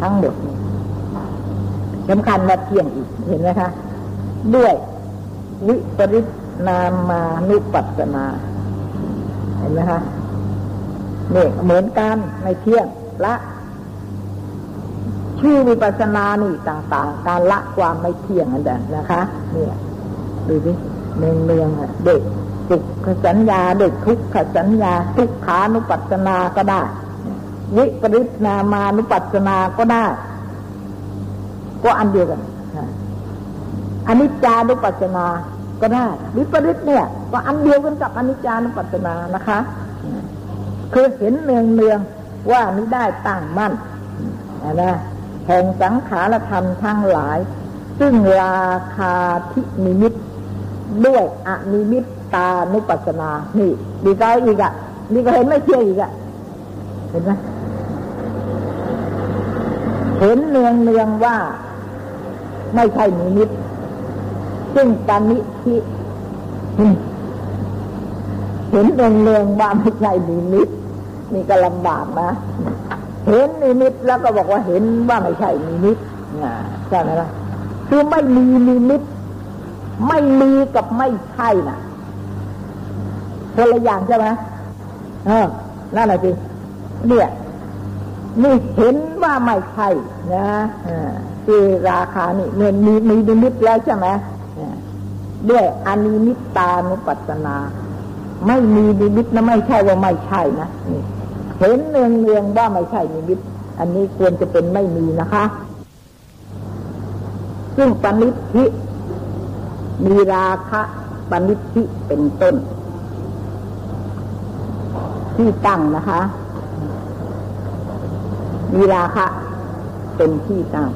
ทั้งหมดสำคัญว่าเที่ยงอีกเห็นไหมคะด้วยวิปริตนามานุปัสสนาเห็นไหมคะเนี่ยเหมือนกันไม่เที่ยงละชื่อวิปัสสนานี่ต่างๆการละความไม่เที่ยงนั่นแหละนะคะเนี่ยดูสิเมืองเด็กสุขสัญญาเด็กทุกขสัญญาทุกขานุปัสสนาก็ได้วิปริตนามานุปัสสนาก็ได้ก็อันเดียวกันอนิจจานุปัสสนาก็ได้วิปริตเนี่ยก็อันเดียวกันกับอนิจจานุปัสสนานะคะคือเห็นเนืองว่ามิได้ตั้งมั่นนะแห่งสังขารธรรมทั้งหลายซึ่งราคาทินิมิตด้วยอนิมิตตานุปัสสนานี่ดีใจอีกอ่ะนี่ก็เห็นไม่เที่ยงอีกอ่ะเห็นไหมเห็นเนืองว่าไม่ใช่นิมิตซึ่งตานิทิเห็นเนืองว่าไม่ใช่นิมิตนี่ก็ลำบากนะเห็นนิมิตแล้วก็บอกว่าเห็นว่าไม่ใช่นิมิตใช่ไหมล่ะคือไม่มีนิมิตไม่มีกับไม่ใช่น่ะคนละอย่างใช่ไหมนั่นแหละสิเนี่ยนี่เห็นว่าไม่ใช่นะคือราคานี่มันมีนิมิตแล้วใช่ไหมด้วยอนิมิตตานุปัสสนาไม่มีนิมิตนะไม่ใช่ว่าไม่ใช่นะเห็นเนืองว่าไม่ใช่นิมิตอันนี้ควรจะเป็นไม่มีนะคะซึ่งปณิธิมีราคะปณิธิเป็นต้นที่ตั้งนะคะมีราคะเป็นที่ตั้ง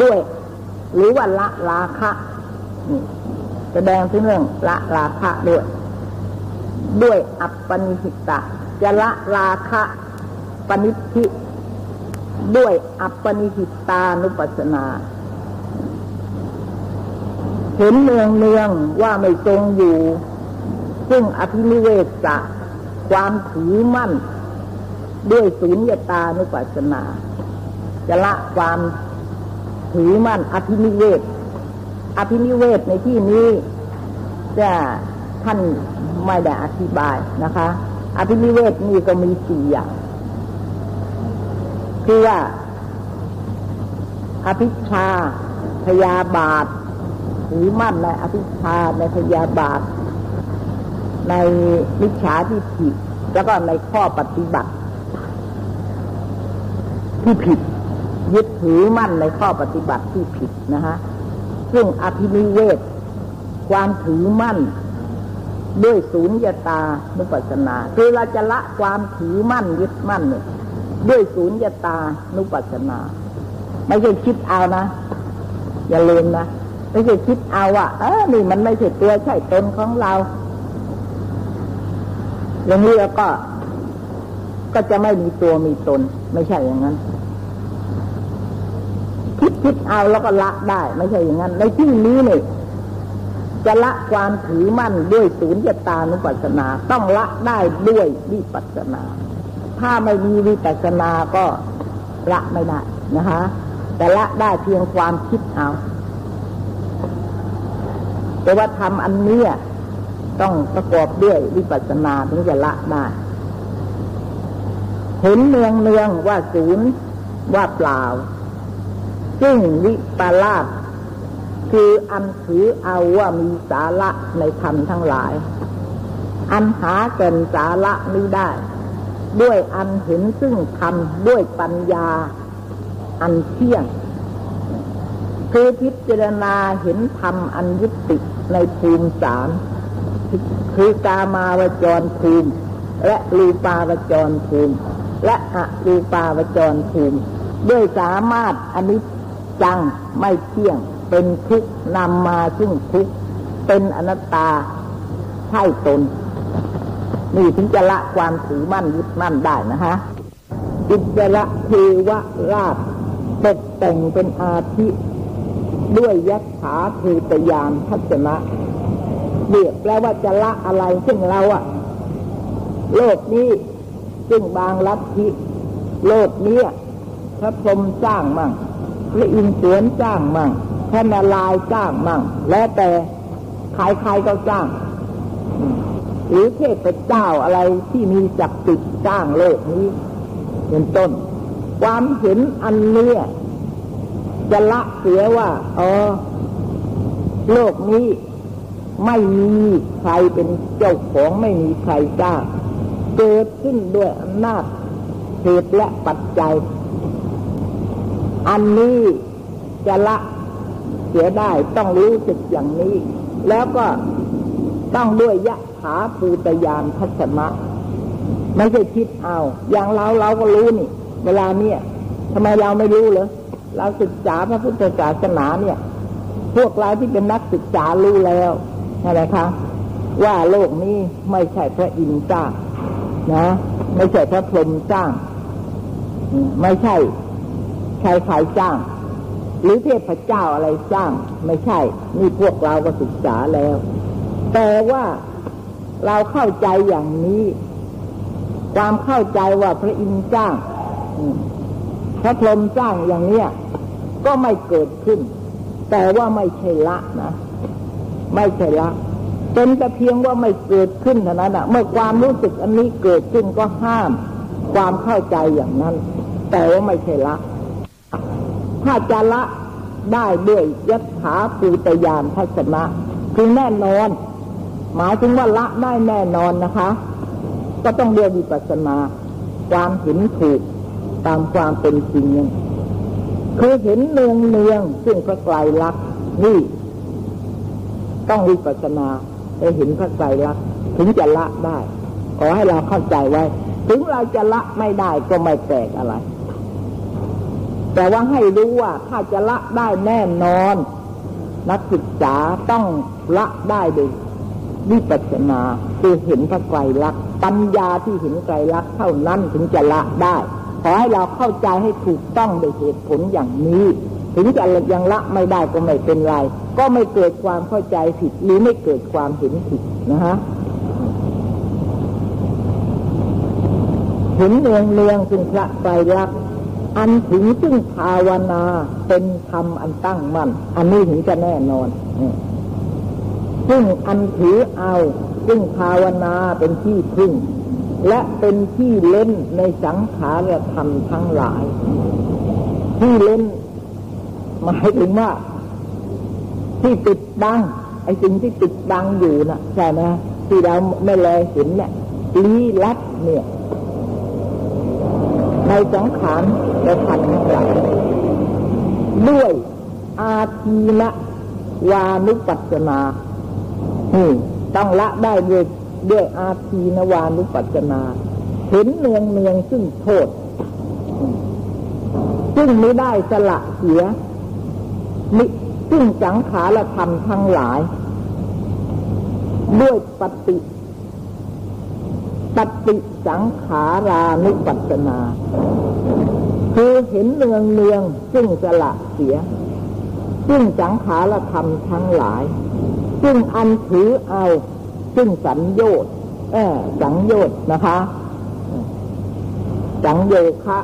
ด้วยหรือว่าละราคะแสดงถึงเรื่องละราคะด้วยอัปปนิหิตะจะละราคะปณิธิด้วยอัปปนิหิตานุปัสสนาเห็นเนืองว่าไม่ทรงอยู่ซึ่งอภินิเวสะความถือมั่นด้วยสุญญตานุปัสสนาจะละความ ถือมั่นอภินิเวศในที่นี้จะท่านไม่ได้อธิบายนะคะอภินิเวศนี่ก็มีสี่อย่างคือว่าอภิชฌาพยาบาทถือมั่นในอภิชฌาในพยาบาทในมิจฉาที่ผิดแล้วก็ในข้อปฏิบัติที่ผิดยึดถือมั่นในข้อปฏิบัติที่ผิดนะฮะซึ่งอภินิเวศความถือมั่นด้วยสุญญตานุปัสสนาคือเราจะละความถือมั่นยึดมั่นเนี่ยด้วยสุญญตานุปัสสนาไม่ใช่คิดเอานะอย่าลืมนะไม่ใช่คิดเอาว่านี่มันไม่ใช่ตัวใช่ตนของเราอย่างนี้แล้วก็จะไม่มีตัวมีตนไม่ใช่อย่างนั้นคิดเอาแล้วก็ละได้ไม่ใช่อย่างนั้นในที่นี้เนี่ยจะละความถือมั่นด้วยสุญญตานุปัสสนาต้องละได้ด้วยวิปัสสนาถ้าไม่มีวิปัสสนาก็ละไม่ได้นะคะแต่ละได้เพียงความคิดเอาแต่ว่าทำอันนี้ต้องประกอบด้วยวิปัสสนาถึงจะละได้เห็นเนืองๆว่าศูนย์ว่าเปล่าซึ่งวิปลาสคืออันถือเอาว่ามีสาระในธรรมทั้งหลายอันหาแก่นสาระมิได้ด้วยอันเห็นซึ่งธรรมด้วยปัญญาอันเที่ยงคือพิจารณาเห็นธรรมอันยุติในภูมิสามคือกามาวจรภูมิและรูปาวจรภูมิและอรูปาวจรภูมิด้วยสามารถอนิจจังไม่เที่ยงเป็นทุกข์นำมาซึ่งทุกข์เป็นอนัตตาใช่ตนนี่ถึงจะละความถือมั่นยึดมั่นได้นะฮะอิจระเทวราชตกแต่งเป็นอาธิด้วยยักษาภูตยานทัศนะเรียกแปลว่าจะละอะไรซึ่งเราอะโลกนี้ซึ่งบางลัทธิโลกนี้พระพรหมสร้างมั่งพระอินทร์สวนสร้างมั่งพระนารายณ์สร้างมั่งแล้วแต่ใครๆก็สร้างหรือเทพเจ้าอะไรที่มีจักรติดสร้างโลกนี้เป็นต้นความเห็นอันนี้จะละเสียว่าโลกนี้ไม่มีใครเป็นเจ้าของไม่มีใครสร้างเกิดขึ้นด้วยอำนาจเหตุและปัจจัยอันนี้จะละเสียได้ต้องรู้สึกอย่างนี้แล้วก็ต้องด้วยยะถาภูตยานทัศนะไม่ใช่คิดเอาอย่างเราก็รู้นี่เวลาเนี่ยทำไมเราไม่รู้เหรอเราศึกษาพระพุทธศาสนาเนี่ยพวกเราที่เป็นนักศึกษารู้แล้วอะไรคะว่าโลกนี้ไม่ใช่พระอินทร์สร้างนะไม่ใช่พระพรหมสร้างไม่ใช่ใครสร้างหรือเทพเจ้าอะไรสร้างไม่ใช่นี่พวกเราก็ศึกษาแล้วแต่ว่าเราเข้าใจอย่างนี้ความเข้าใจว่าพระอินทร์สร้างพระพรหมสร้างอย่างเนี้ยก็ไม่เกิดขึ้นแต่ว่าไม่ใช่ละนะไม่ใช่ละเป็นแต่เพียงว่าไม่เกิดขึ้นเท่านั้นนะเมื่อความรู้สึกอันนี้เกิดขึ้นก็ห้ามความเข้าใจอย่างนั้นแต่ว่าไม่ใช่ละถ้าจะละได้ด้วยยัตถาภูตยานทัศนะคือแน่นอนหมายถึงว่าละได้แน่นอนนะคะก็ต้องเรียกวิปัสสนาความเห็นถูกตามความเป็นจริงคือเห็นเนืองๆซึ่งพระไตรลักษณ์นี่ต้องวิปัสสนาไปเห็นพระไตรลักษณ์ถึงจะละได้ขอให้เราเข้าใจไว้ถึงเราจะละไม่ได้ก็ไม่แปลกอะไรแต่ว่าให้รู้ว่าถ้าจะละได้แน่นอนนักศึกษาต้องละได้ด้วยวิปัสสนาคือเห็นพระไตรลักษณ์ปัญญาที่เห็นไตรลักษณ์เท่านั้นถึงจะละได้ขอให้เราเข้าใจให้ถูกต้องโดยเหตุผลอย่างนี้ถึงจะยังละไม่ได้ก็ไม่เป็นไรก็ไม่เกิดความเข้าใจผิดหรือไม่เกิดความเห็นผิดนะฮะเห็นเนืองๆซึ่งพระไตรลักษณ์ อันถึงซึ่งภาวนาเป็นธรรมอันตั้งมั่นอันนี้ถึงจะแน่นอนซึ่งอันถือเอาซึ่งภาวนาเป็นที่พึ่งและเป็นที่เล่นในสังขารธรรมทั้งหลายที่เล่นหมายถึงว่าที่ติดบังไอ้สิ่งที่ติดบังอยู่น่ะใช่ไหมที่เราไม่แลเห็นเนี่ยลี้ลับเนี่ยในสังขารและธรรมทั้งหลายด้วยอาทีละวานุปัสสนาต้องละได้ด้วยอาทีนวานุปัสสนาเห็นเนืองเนืองซึ่งโทษซึ่งไม่ได้สละเสียมิซึ่งสังขารธรรมทั้งหลายด้วยปฏิสังขารานุปัสสนาคือเห็นเนืองเนืองซึ่งสละเสียซึ่งสังขารธรรมทั้งหลายซึ่งอันถือเอาซึ่งสังโยชน์นะคะสังโยคะ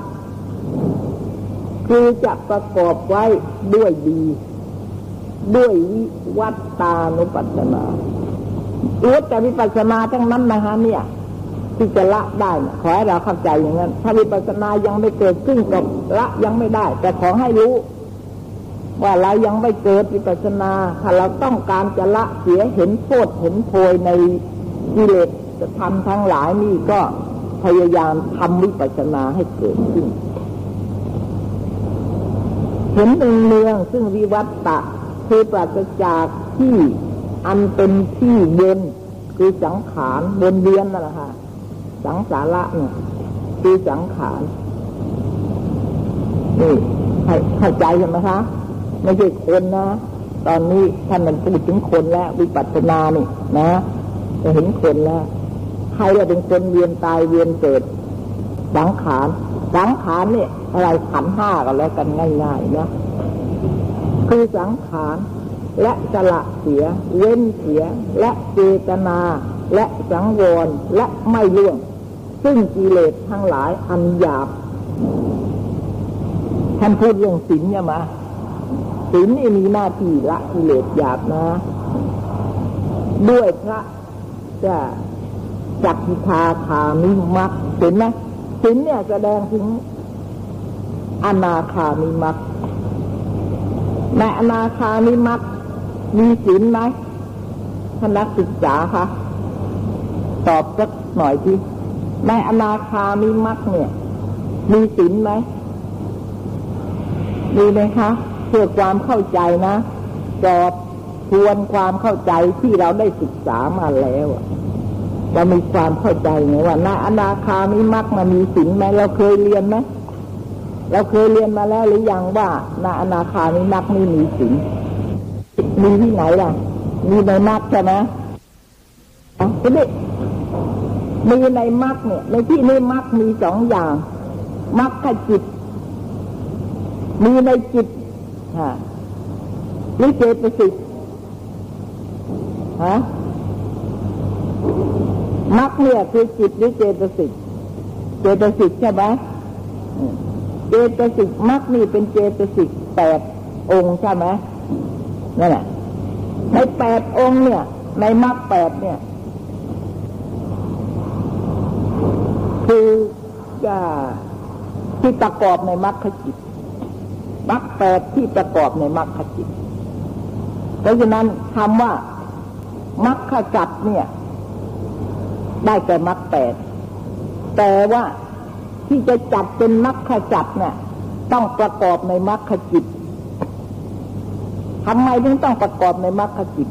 คือจะประกอบไว้ด้วยดีด้วยวิวัตตานุปัสสนาอุตตวิปัสสนาทั้งนั้นนะคะเนี่ยที่จะละได้ขอให้เราเข้าใจอย่างนั้นถ้าวิปัสสนายังไม่เกิดขึ้นก็ละยังไม่ได้แต่ขอให้รู้ว่าเรายังไม่เกิดวิปัสสนาถ้าเราต้องการจะละเสียเห็นโทษเห็นโพยในกิเลสธรรมทั้งหลายนี่ก็พยายามทำวิปัสสนาให้เกิดขึ้นเห็นเนืองๆซึ่งวิวัตตะคือปราศจากที่อันเป็นที่เย็นคือสังขารเดินเวียนนั่นแหละค่ะสังสาระเนี่ยคือสังขารนี่เข้าใจใช่ไหมคะไม่ใช่คนนะตอนนี้ท่านมันพูดถึงคนแล้ววิปัสสนานี่นะจะเห็นคนแล้วใครจะเป็นคนเวียนตายเวียนเกิดสังขารเนี่ยอะไรขันธ์ห้ากันแล้วกันง่ายๆนะคือสังขารและสละเสียเว้นเสียและเจตนาและสังวรและไม่ล่วงซึ่งกิเลสทั้งหลายอันหยาบท่านพูดเรื่องศีลเนี่ยมาศีลนี่มีหน้าที่ละกิเลสหยาบนะด้วยพระจะจักขิภาคามิมรรคเห็นไหมศีลเนี่ยแสดงถึงอนาคามิมรรคในอนาคามิมรรคมีศีลไหมท่านนักศึกษาคะตอบสักหน่อยสิในอนาคามิมรรคเนี่ยมีศีลไหมมีไหมคะเพื่อความเข้าใจนะตอบทวนความเข้าใจที่เราได้ศึกษามาแล้วเรามีความเข้าใจไงว่าในอนาคามิมรรคมันมีศีลไหมเราเคยเรียนไหมเราเคยเรียนมาแล้วหรือยังว่าในอนาคามิมรรคนี่มีศีลมีที่ไหนล่ะมีในมรรคใช่ไหมก็ได้มีในมรรคเนี่ยในที่นี้มรรคมีสองอย่างมรรคจิตมีในจิตหรือเจตสิกมรรคเนี่ยคือจิตหรือเจตสิกใช่ไหมเจตสิกมรรคนี่เป็นเจตสิก8องค์ใช่ไหมนั่นแหละใน8องค์เนี่ยในมรรค8เนี่ยคือจะที่ประกอบในมรรคจิตมรรค8ที่ประกอบในมรรคจิตเพราะฉะนั้นคำว่ามรรคจักรเนี่ยได้แก่มรรค8แต่ว่าที่จะจัดเป็นมรรคจักรเนี่ยต้องประกอบในมรรคจิตทำไมถึงต้องประกอบในมรรคจิต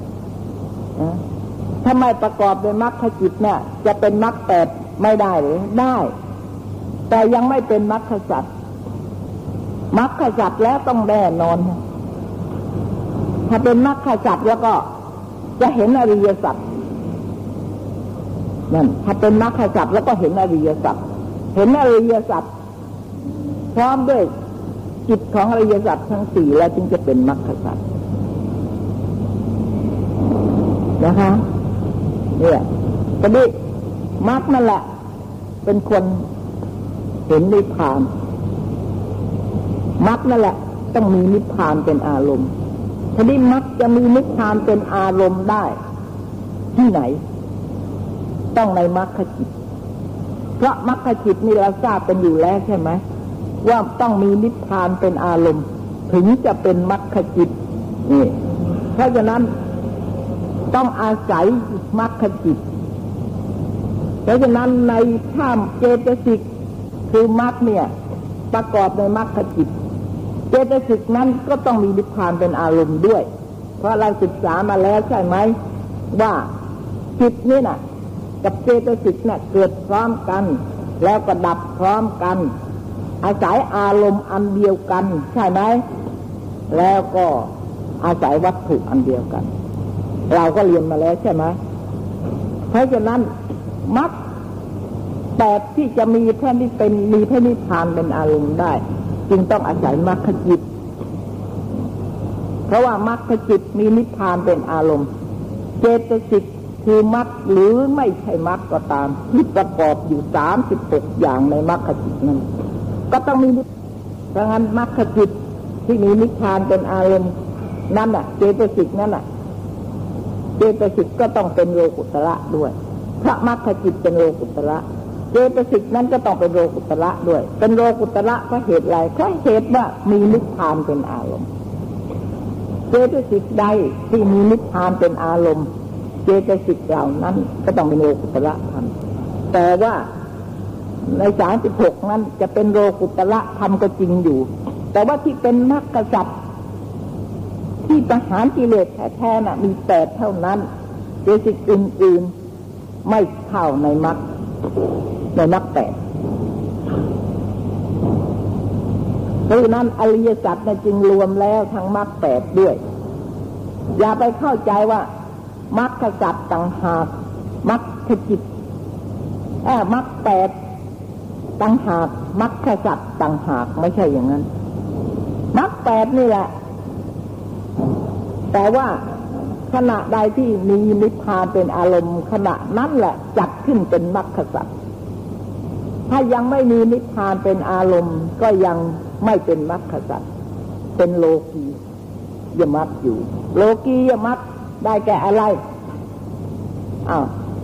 ทำไมประกอบในมรรคจิตเนี่ยจะเป็นมรรค8ไม่ได้หรือได้แต่ยังไม่เป็นมรรคจักรมรรคจักรแล้วต้องแน่นอนถ้าเป็นมรรคจักรแล้วก็จะเห็นอริยสัจนั่นถ้าเป็นมรรคจักรแล้วก็เห็นอริยสัจเห็นอริยสัจพร้อมด้วยจิตของอริยสัจทั้งสี่แล้วจึงจะเป็นมรรคสัจนะคะเนี่ยตอนนี้มรรคนั่นแหละเป็นคนเห็นนิพพาน มรรคนั่นแหละต้องมีนิพพานเป็นอารมณ์ถ้าได้มรรคจะมีนิพพานเป็นอารมณ์ได้ที่ไหนต้องในมรรคจิตเพราะมรรคจิตนี่เราทราบเป็นอยู่แล้วใช่ไหมว่าต้องมีนิพพานเป็นอารมณ์ถึงจะเป็นมรรคจิตนี่เพราะฉะนั้นต้องอาศัยมรรคจิตเพราะฉะนั้นในข้ามเจตสิกคือมรรคเนี่ยประกอบในมรรคจิตเจตสิกนั้นก็ต้องมีนิพพานเป็นอารมณ์ด้วยเพราะเราศึกษามาแล้วใช่ไหมว่าจิตนี่น่ะกับเจตสิกน่ะเกิดพร้อมกันแล้วก็ดับพร้อมกันอาศัยอารมณ์อันเดียวกันใช่ไหมแล้วก็อาศัยวัตถุอันเดียวกันเราก็เรียนมาแล้วใช่ไหมเพราะฉะนั้นมรรคแบบที่จะมีพระนิพพานมีพระนิพพานเป็นอารมณ์ได้จึงต้องอาศัยมรรคจิตเพราะว่ามรรคจิตมีนิพพานเป็นอารมณ์เจตสิกคือมรรคหรือไม่ใช่มรรคก็ตามที่ประกอบอยู่36อย่างในมรรคจิตนั้นก็ต้องมีเพราะงั้นมรรคจิตที่มีนิพพานเป็นอารมณ์นั่นน่ะเจตสิกนั่นน่ะเจตสิกก็ต้องเป็นโลกุตระด้วยพระมรรคจิตเป็นโลกุตระเจตสิกนั้นก็ต้องเป็นโลกุตระด้วยเป็นโลกุตระเพราะเหตุไรเพราะเหตุว่ามีนิพพานเป็นอารมณ์เจตสิกใดที่มีนิพพานเป็นอารมณ์เจตสิกเหล่านั้นก็ต้องเป็นโลกุตระธรรมแต่ว่าใน36นั้นจะเป็นโลกุตระธรรมก็จริงอยู่แต่ว่าที่เป็นมรรคสัพที่ประหารกิเลสแท้ๆน่ะมี8เท่านั้นเจตสิกอื่นๆไม่เข้าในมรรคในมรรค8เพราะนั้นอริยสัจน่ะจึงรวมแล้วทั้งมรรค8ด้วยอย่าไปเข้าใจว่ามรรคสัพต่างหากมรรคจิตมรรค8ต่างหากมรรคสัพท์ต่างหากไม่ใช่อย่างนั้นมรรคแปดนี่แหละแต่ว่าขณะใดที่มีนิพพานเป็นอารมณ์ขณะนั้นแหละจัดขึ้นเป็นมรรคสัพท์ถ้ายังไม่มีนิพพานเป็นอารมณ์ก็ยังไม่เป็นมรรคสัพท์เป็นโลกียมรรคอยู่โลกียมรรคได้แก่อะไร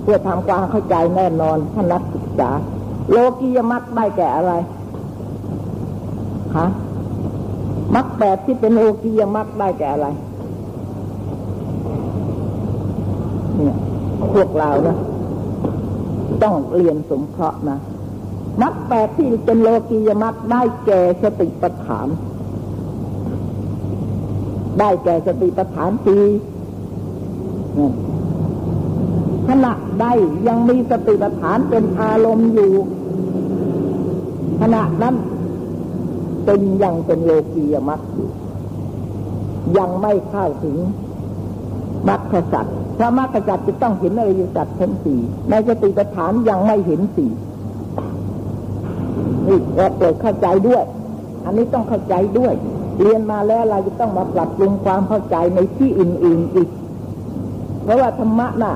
เพื่อทำความเข้าใจแน่นอนท่านนักศึกษาโลกียมรรคได้แก่อะไรคะมรรคแปดที่เป็นโลกียมรรคได้แก่อะไรเนี่ยพวกเรานะต้องเรียนสงเคราะห์นะมรรคแปดที่เป็นโลกียมรรคได้แก่สติปัฏฐานได้แก่สติปัฏฐานสี่ขณะใดยังมีสติปัฏฐานเป็นอารมณ์อยู่ขณะนั้นเป็นยังเป็นโลกียมรรคยังไม่เข้าถึงมรรคสัจถ้ามรรคสัจจะต้องเห็นอริยสัจทั้งสี่ในสติปัฏฐานยังไม่เห็นสี่นี่เราเปิดเข้าใจด้วยอันนี้ต้องเข้าใจด้วยเรียนมาแล้วเราจะต้องมาปรับปรุงความเข้าใจในที่อื่นๆอีกเพราะว่าธรรมะน่ะ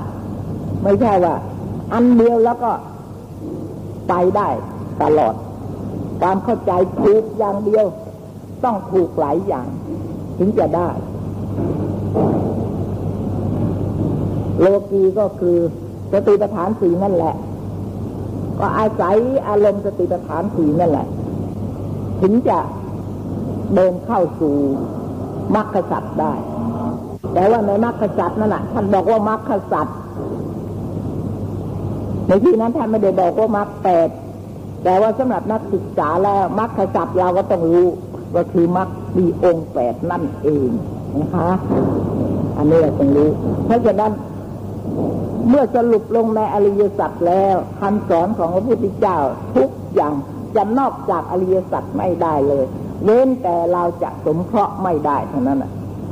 ไม่ใช่ว่าอันเดียวแล้วก็ไปได้ตลอดความเข้าใจถูกอย่างเดียวต้องถูกหลายอย่างถึงจะได้โลกีก็คือสติปัฏฐานสี่นั่นแหละก็อาศัยอารมณ์สติปัฏฐานสี่นั่นแหละถึงจะเดินเข้าสู่มรรคสัจได้แต่ว่าในมรรคสัจนั่นแหละท่านบอกว่ามรรคสัจในที่นั้นท่านไม่ได้บอกว่ามรรคแปดแต่ว่าสำหรับนักศึกษาแล้วมรรคสัพท์เราก็ต้องรู้ว่าคือมรรคมีองค์แปดนั่นเองนะคะอันนี้เราต้องรู้เพราะฉะนั้นเมื่อสรุปลงในอริยสัจแล้วคำสอนของพระพุทธเจ้าทุกอย่างจะนอกจากอริยสัจไม่ได้เลยเว้นแต่เราจะสมเคราะห์ไม่ได้เท่านั้น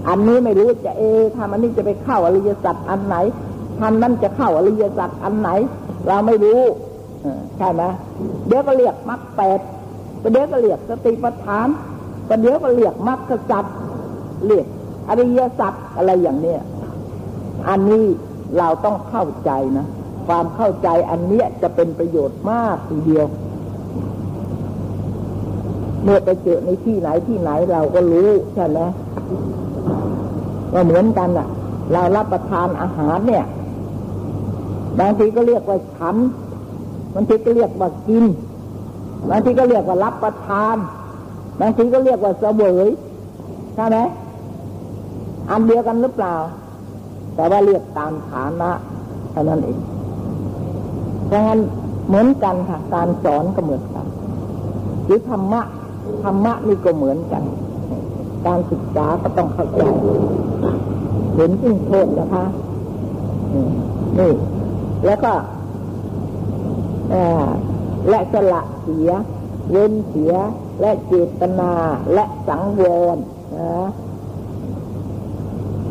อันนี้ไม่รู้จะทำอันนี้จะไปเข้าอริยสัจอันไหนทำนั้นจะเข้าอริยสัจอันไหนเราไม่รู้ใช่ไหมเดี๋ยวก็เรียกมรรคแปดเดี๋ยวก็เรียกสติปัฏฐานเดี๋ยวก็เรียกมรรคสัพท์เรียกอริยสัพท์อะไรอย่างเนี้ยอันนี้เราต้องเข้าใจนะความเข้าใจอันเนี้ยจะเป็นประโยชน์มากทีเดียว เมื่อไปเจอในที่ไหนที่ไหนเราก็รู้ใช่ไหมว่าเหมือนกันอ่ะเรารับประทานอาหารเนี่ยบางทีก็เรียกว่าฉันบางทีก็เรียกว่ากินบางทีก็เรียกว่ารับประทานบางทีก็เรียกว่าเสวยใช่ไหมอันเดียวกันหรือเปล่าแต่ว่าเรียกตามฐานะเท่านั้นเองดังนั้นเหมือนกันค่ะการสอนก็เหมือนกันหรือธรรมะนี่ก็เหมือนกันการศึกษาก็ต้องเข้าใจเห็นจริงโทษนะคะนี่แล้วก็และสละเสียเว้นเสียและเจตนาและสังวรนะ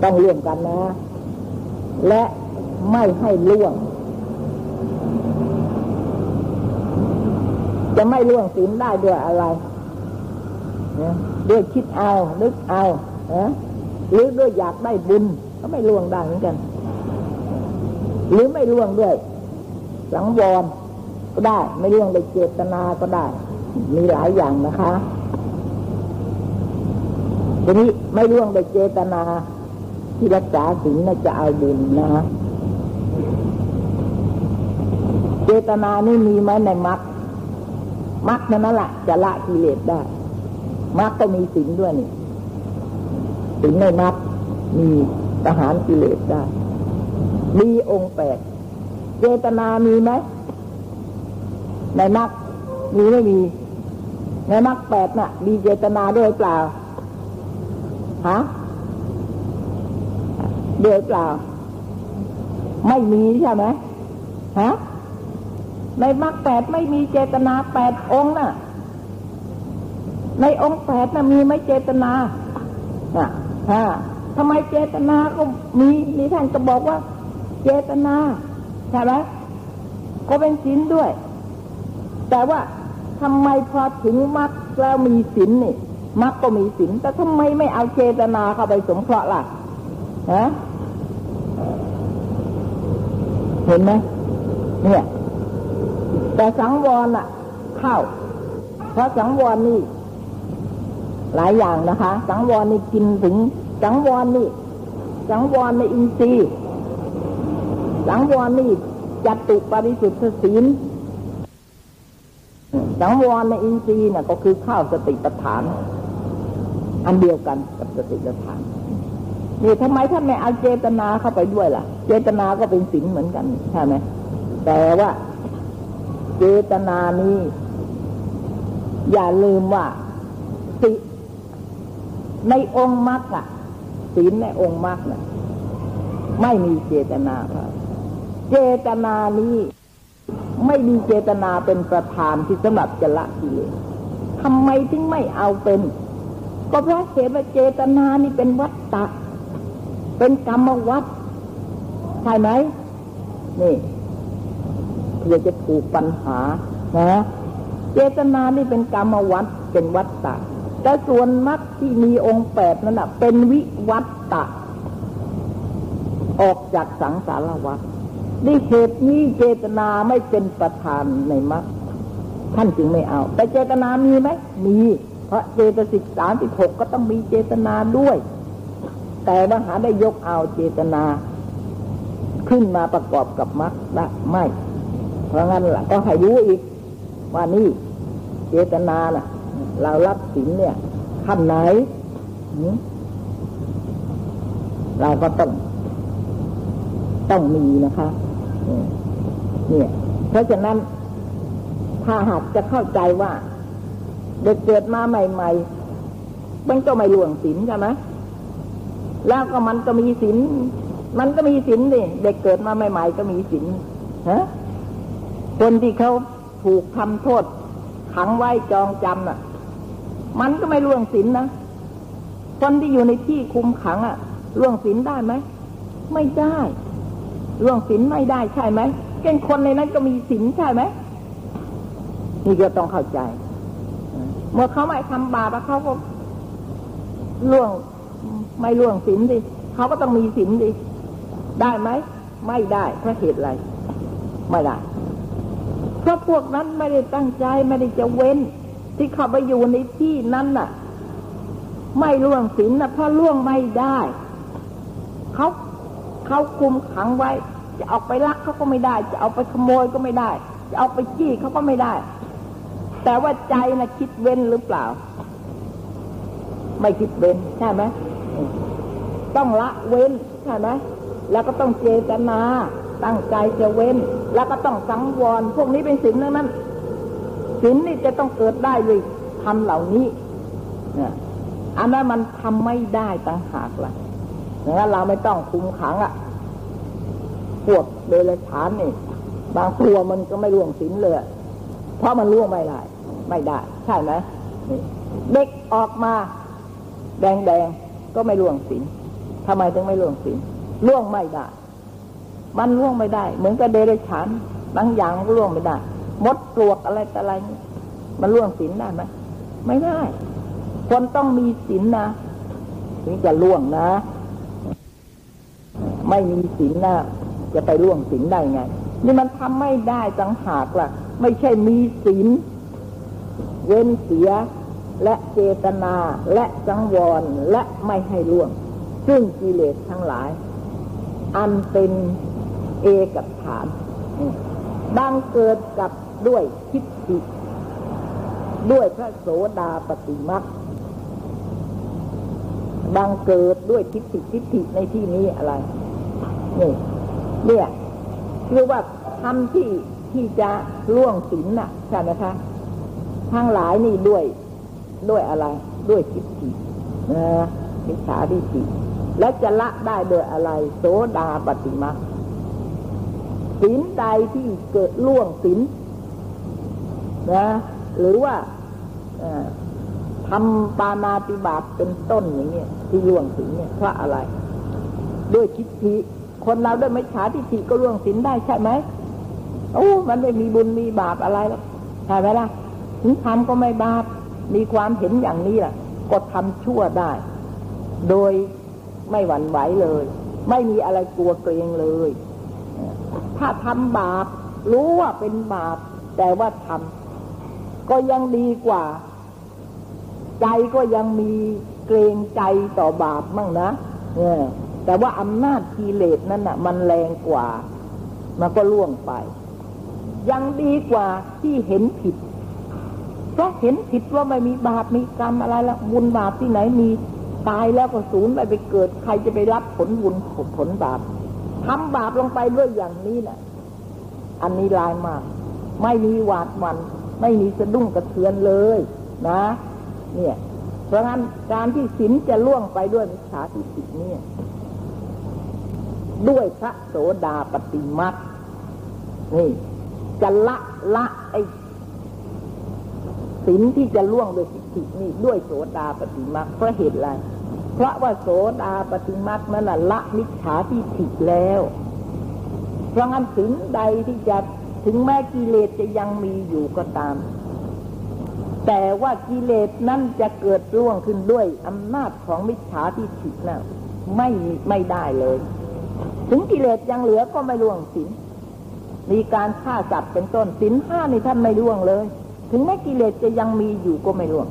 ต้องร่วมกันนะและไม่ให้ล่วงจะไม่ล่วงศีลได้ด้วยอะไรด้วยคิดเอานึกเอาหรือด้วยอยากได้บุญก็ไม่ล่วงได้เหมือนกันหรือไม่ล่วงด้วยสังวรก็ได้ไม่ล่วงด้วยเจตนาก็ได้มีหลายอย่างนะคะทีนี้ไม่ล่วงด้วยเจตนาที่รักษาศีลน่าจะเอาบุญนะฮะเจตนานี่มีไหมในมรรคนั่นแหละจะละกิเลสได้มรรคก็มีศีลด้วยนี่ศีลในมรรคมีประหารกิเลสได้มีองค์แปดเจตนามีไหมในมรรคมีไม่มีในมรรคแปดน่ะมีเจตนาด้วยเปล่าฮะด้วยเปล่าไม่มีใช่ไหมฮะในมรรคแปดไม่มีเจตนาแปดองค์น่ะในองค์แปดน่ะมีไหมเจตนาน่ะฮะทำไมเจตนาก็มีนี่ท่านก็บอกว่าเจตนาใช่ไหมก็เป็นศีลด้วยแต่ว่าทำไมพอถึงมรรคแล้วมีศีลนี่มรรคก็มีศีลแต่ทำไมไม่เอาเจตนาเข้าไปสมเคราะห์ล่ะฮะเห็นไหมเนี่ยแต่สังวรน่ะเข้าเพราะสังวรนี่หลายอย่างนะคะสังวรนี่กินถึงสังวรนี่สังวรในอินทรีย์สังวรนี่จัตุปริสุทธิศีลสังวรในอินทรีย์น่ะก็คือข้าวสติปัฏฐานอันเดียวกันกับสติปัฏฐานนี่ทำไมท่านไม่เอาเจตนาเข้าไปด้วยล่ะเจตนาก็เป็นศีลเหมือนกันใช่ไหมแต่ว่าเจตนานี้อย่าลืมว่าศีลในองค์มรรคอ่ะศีลในองค์มรรคน่ะไม่มีเจตนาเจตนานี้ไม่มีเจตนาเป็นประธานที่สำหรับจะละกิเลสทำไมถึงไม่เอาเป็นก็เพราะเหตุว่าเจตนานี่เป็นวัตตะเป็นกรรมวัตรใช่ไหมนี่เพื่อจะถูกปัญหานะเจตนานี่เป็นกรรมวัตรเป็นวัตตะแต่ส่วนมรรคที่มีองค์แปดนั่นน่ะเป็นวิวัตตะออกจากสังสารวัฏด้วยเหตุนี้เจตนาไม่เป็นประธานในมรรคท่านจึงไม่เอาแต่เจตนามีไหมมีเพราะเจตสิก36ก็ต้องมีเจตนาด้วยแต่ว่าหาได้ยกเอาเจตนาขึ้นมาประกอบกับมรรคได้ไม่เพราะงั้นล่ะก็ให้รู้อีกว่านี่เจตนาน่ะเรารับศีลเนี่ยขั้นไหนเราก็ต้องมีนะคะเนี่ยเพราะฉะนั้นถ้าหากจะเข้าใจว่าเด็กเกิดมาใหม่ๆมันก็ไม่ล่วงศีลใช่ไหมแล้วก็มันก็มีศีลมันก็มีศีลดิเด็กเกิดมาใหม่ๆก็มีศีลฮะคนที่เขาถูกทำโทษขังไว้จองจำน่ะมันก็ไม่ล่วงศีลนะคนที่อยู่ในที่คุมขังอ่ะล่วงศีลได้ไหมไม่ได้ล่วงศีลไม่ได้ใช่ไหมเก่งคนในนั้นก็มีศีลใช่ไหมนี่ก็ต้องเข้าใจเมื่อเขาไม่ทำบาปแล้วเขาก็ล่วงไม่ล่วงศีลดิเขาก็ต้องมีศีลดิได้ไหมไม่ได้เพราะเหตุอะไรไม่ได้เพราะพวกนั้นไม่ได้ตั้งใจไม่ได้จะเว้น ที่เข้าไปอยู่ในที่นั้นน่ะไม่ล่วงศีลน่ะเพราะล่วงไม่ได้เขาคุมขังไว้จะออกไปลักเขาก็ไม่ได้จะเอาไปขโมยก็ไม่ได้จะเอาไปจี้เขาก็ไม่ได้แต่ว่าใจน่ะคิดเว้นหรือเปล่าไม่คิดเว้นใช่ไหมต้องละเว้นใช่ไหมแล้วก็ต้องเจตนาตั้งใจจะเว้นแล้วก็ต้องสังวรพวกนี้เป็นศีลนั่นศีลนี่จะต้องเกิดได้เลยทำเหล่านี้อันนั้นมันทำไม่ได้ต่างหากล่ะดังนั้นเราไม่ต้องคุมขังอ่ะพวกเดรัจฉานนี่บางตัวมันก็ไม่ล่วงศีลเลยเพราะมันล่วงไม่ได้ใช่ไหมเด็กออกมาแดงๆก็ไม่ล่วงศีลทำไมถึงไม่ล่วงศีลล่วงไม่ได้มันล่วงไม่ได้เหมือนกับเดรัจฉานบางอย่างก็ล่วงไม่ได้มดปลวกอะไรแต่อะไรมันล่วงศีลได้ไหมไม่ได้คนต้องมีศีลนะถึงจะล่วงนะไม่มีศีลนะจะไปล่วงศีลได้ไงนี่มันทำไม่ได้ต่างหากล่ะไม่ใช่มีศีลเว้นเสียและเจตนาและสังวรและไม่ให้ล่วงซึ่งกิเลสทั้งหลายอันเป็นเอกัปฐานบังเกิดกับด้วยทิฏฐิด้วยพระโสดาปัตติมรรคบังเกิดด้วยทิฏฐิในที่นี้อะไรนี่เนี่ยเรียกว่าทำที่จะล่วงศีลน่ะใช่ไหมคะทั้งหลายนี่ด้วยอะไรด้วยทิฏฐิมิจฉาทิฏฐิและจะละได้โดยอะไรโสดาปัตติมรรคศีลใดที่เกิดล่วงศีลนะหรือว่าทำปาณาติบาตเป็นต้นอย่างเงี้ยที่ล่วงศีลเนี่ยเพราะอะไรด้วยทิฏฐิคนเราด้วยมิจฉาทิฏฐิก็ล่วงศีลได้ใช่ไหมโอ้มันไม่มีบุญมีบาปอะไรหรอกใช่ไหมล่ะถึงทำก็ไม่บาปมีความเห็นอย่างนี้แหละก็ทำชั่วได้โดยไม่หวั่นไหวเลยไม่มีอะไรกลัวเกรงเลยถ้าทำบาปรู้ว่าเป็นบาปแต่ว่าทำก็ยังดีกว่าใจก็ยังมีเกรงใจต่อบาปมั่งนะแต่ว่าอำนาจกิเลสนั่นน่ะมันแรงกว่ามันก็ล่วงไปยังดีกว่าที่เห็นผิดเพราะเห็นผิดว่าไม่มีบาปมีกรรมอะไรแล้วบุญบาปที่ไหนมีตายแล้วก็สูญไปเกิดใครจะไปรับผลบุญผลบาปทำบาปลงไปด้วยอย่างนี้น่ะอันนี้ร้ายมากไม่มีหวาดหวั่นไม่มีสะดุ้งกระเทือนเลยนะเนี่ยเพราะงั้นการที่ศีลจะล่วงไปด้วยมิจฉาทิฏฐิเนี่ยด้วยพระโสดาปัตติมรรคนี่จะละไอ้ศีลที่จะล่วงโดยทิฏฐินี่ด้วยโสดาปัตติมรรคเพราะเหตุอะไรเพราะว่าโสดาปัตติมรรคนั้นน่ะละมิจฉาทิฏฐิแล้วเพราะงั้นศีลใดที่จะถึงแม้กิเลสจะยังมีอยู่ก็ตามแต่ว่ากิเลสนั้นจะเกิดล่วงขึ้นด้วยอำนาจของมิจฉาทิฏฐิน่ะไม่ได้เลยถึงกิเลสยังเหลือก็ไม่ล่วงศีลมีการฆ่าสัตว์เป็นต้นศีลห้านี่ท่านไม่ล่วงเลยถึงแม้กิเลสจะยังมีอยู่ก็ไม่ล่วง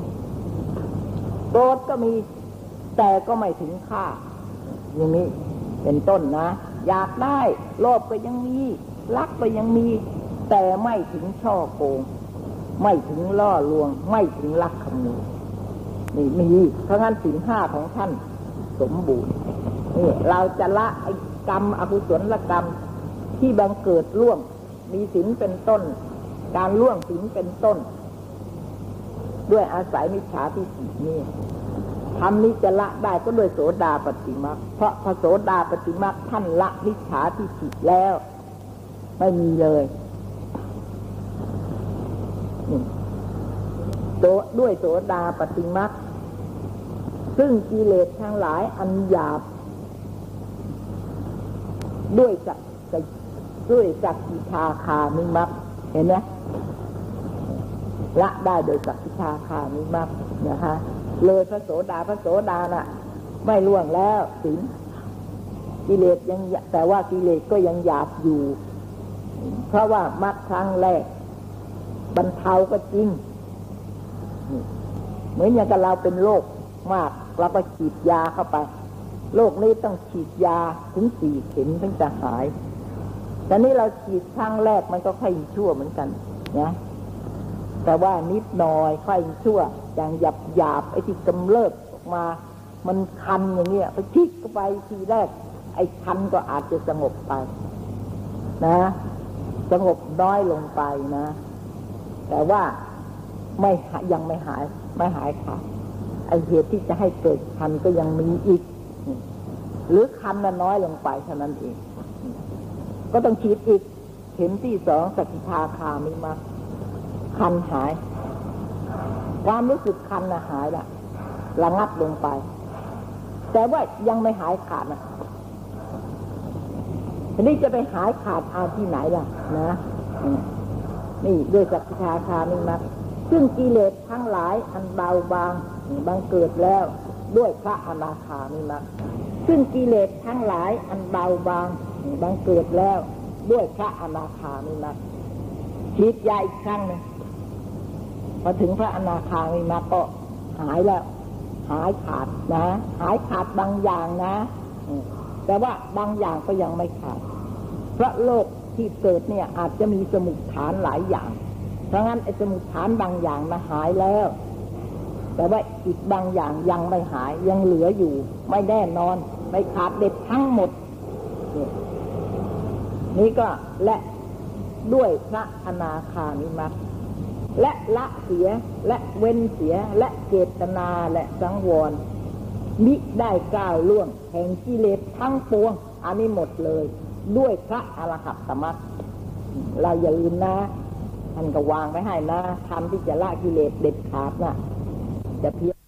โกรธก็มีแต่ก็ไม่ถึงฆ่าอย่างนี้เป็นต้นนะอยากได้โลภก็ยังมีรักก็ยังมีแต่ไม่ถึงช่อโกงไม่ถึงล่อลวงไม่ถึงลักขโมยนี่มีเพราะงั้นศีลห้าของท่านสมบูรณ์นี่เราจะละไอ้กรรมอกุศลกรรมที่บังเกิดล่วงมีศีลเป็นต้นการล่วงศีลเป็นต้นด้วยอาศัยมิจฉาทิฏฐินี่ทำนี้จะละได้ก็ด้วยโสดาปัตติมรรคเพราะพระโสดาปัตติมรรคท่านละมิจฉาทิฏฐิแล้วไม่มีเลยด้วยโสดาปัตติมรรคซึ่งกิเลสทั้งหลายอันหยาบด้วยสักกิทาคามิมรรคเห็นไหมละได้โดยสักกิทาคามิมรรคนะคะเลยพระโสดาน่ะไม่ล่วงแล้วศีลกิเลสยังแต่ว่ากิเลสก็ยังหยาบอยู่เพราะว่ามรรคครั้งแรกบรรเทาก็จริง เหมือนอย่างกับเราเป็นโรคมากเราก็ฉีดยาเข้าไปโรคนี้ต้องฉีดยาถึง4 เข็มถึงจะหายแต่นี้เราฉีดครั้งแรกมันก็ค่อยชั่วเหมือนกันนะแต่ว่านิดหน่อยค่อยชั่วอย่างหยาบๆไอ้ที่กำเริบออกมามันคันอย่างเงี้ยไปฉีดเข้าไปทีแรกไอ้คันก็อาจจะสงบไปนะสงบน้อยลงไปนะแต่ว่าไม่ยังไม่หายค่ะไอ้เหตุที่จะให้เกิดคันก็ยังมีอีกหรือคันน่ะน้อยลงไปเท่านั้นเองก็ต้องฉีดอีกเข็มที่ 2สกิทาคามิมาคันหายความรู้สึกคันน่ะหายละระงับลงไปแต่ว่ายังไม่หายขาดนะทีนี้จะไปหายขาดเอาที่ไหนล่ะนะนี่ด้วยสักกิทาคามิมาซึ่งกิเลสทั้งหลายอันเบาบางบังเกิดแล้วด้วยพระอนาคามิมัคซึ่งกิเลสทั้งหลายอันเบาบางบังเกิดแล้วด้วยพระอนาคามิมัคฉีดยาอีกครั้งนึงพอถึงพระอนาคามิมัคก็หายแล้วหายขาดนะหายขาดบางอย่างนะแต่ว่าบางอย่างก็ยังไม่ขาดเพราะโลกที่เกิดเนี่ยอาจจะมีสมุฏฐานหลายอย่างเพราะงั้นไอ้สมุฏฐานบางอย่างมาหายแล้วแต่ว่าอีกบางอย่างยังไม่หายยังเหลืออยู่ไม่แน่นอนไม่ขาดเด็ดทั้งหมดนี่ก็และด้วยพระอนาคามิมัคและละเสียและเว้นเสียและเจตนาและสังวรมิได้ก้าวล่วงแห่งกิเลสทั้งปวงอันนี้หมดเลยด้วยพระอรหัตตมรรคเราอย่าลืมนะท่านก็วางไว้ให้นะทำที่จะละกิเลสเด็ดขาดนะจะเพียง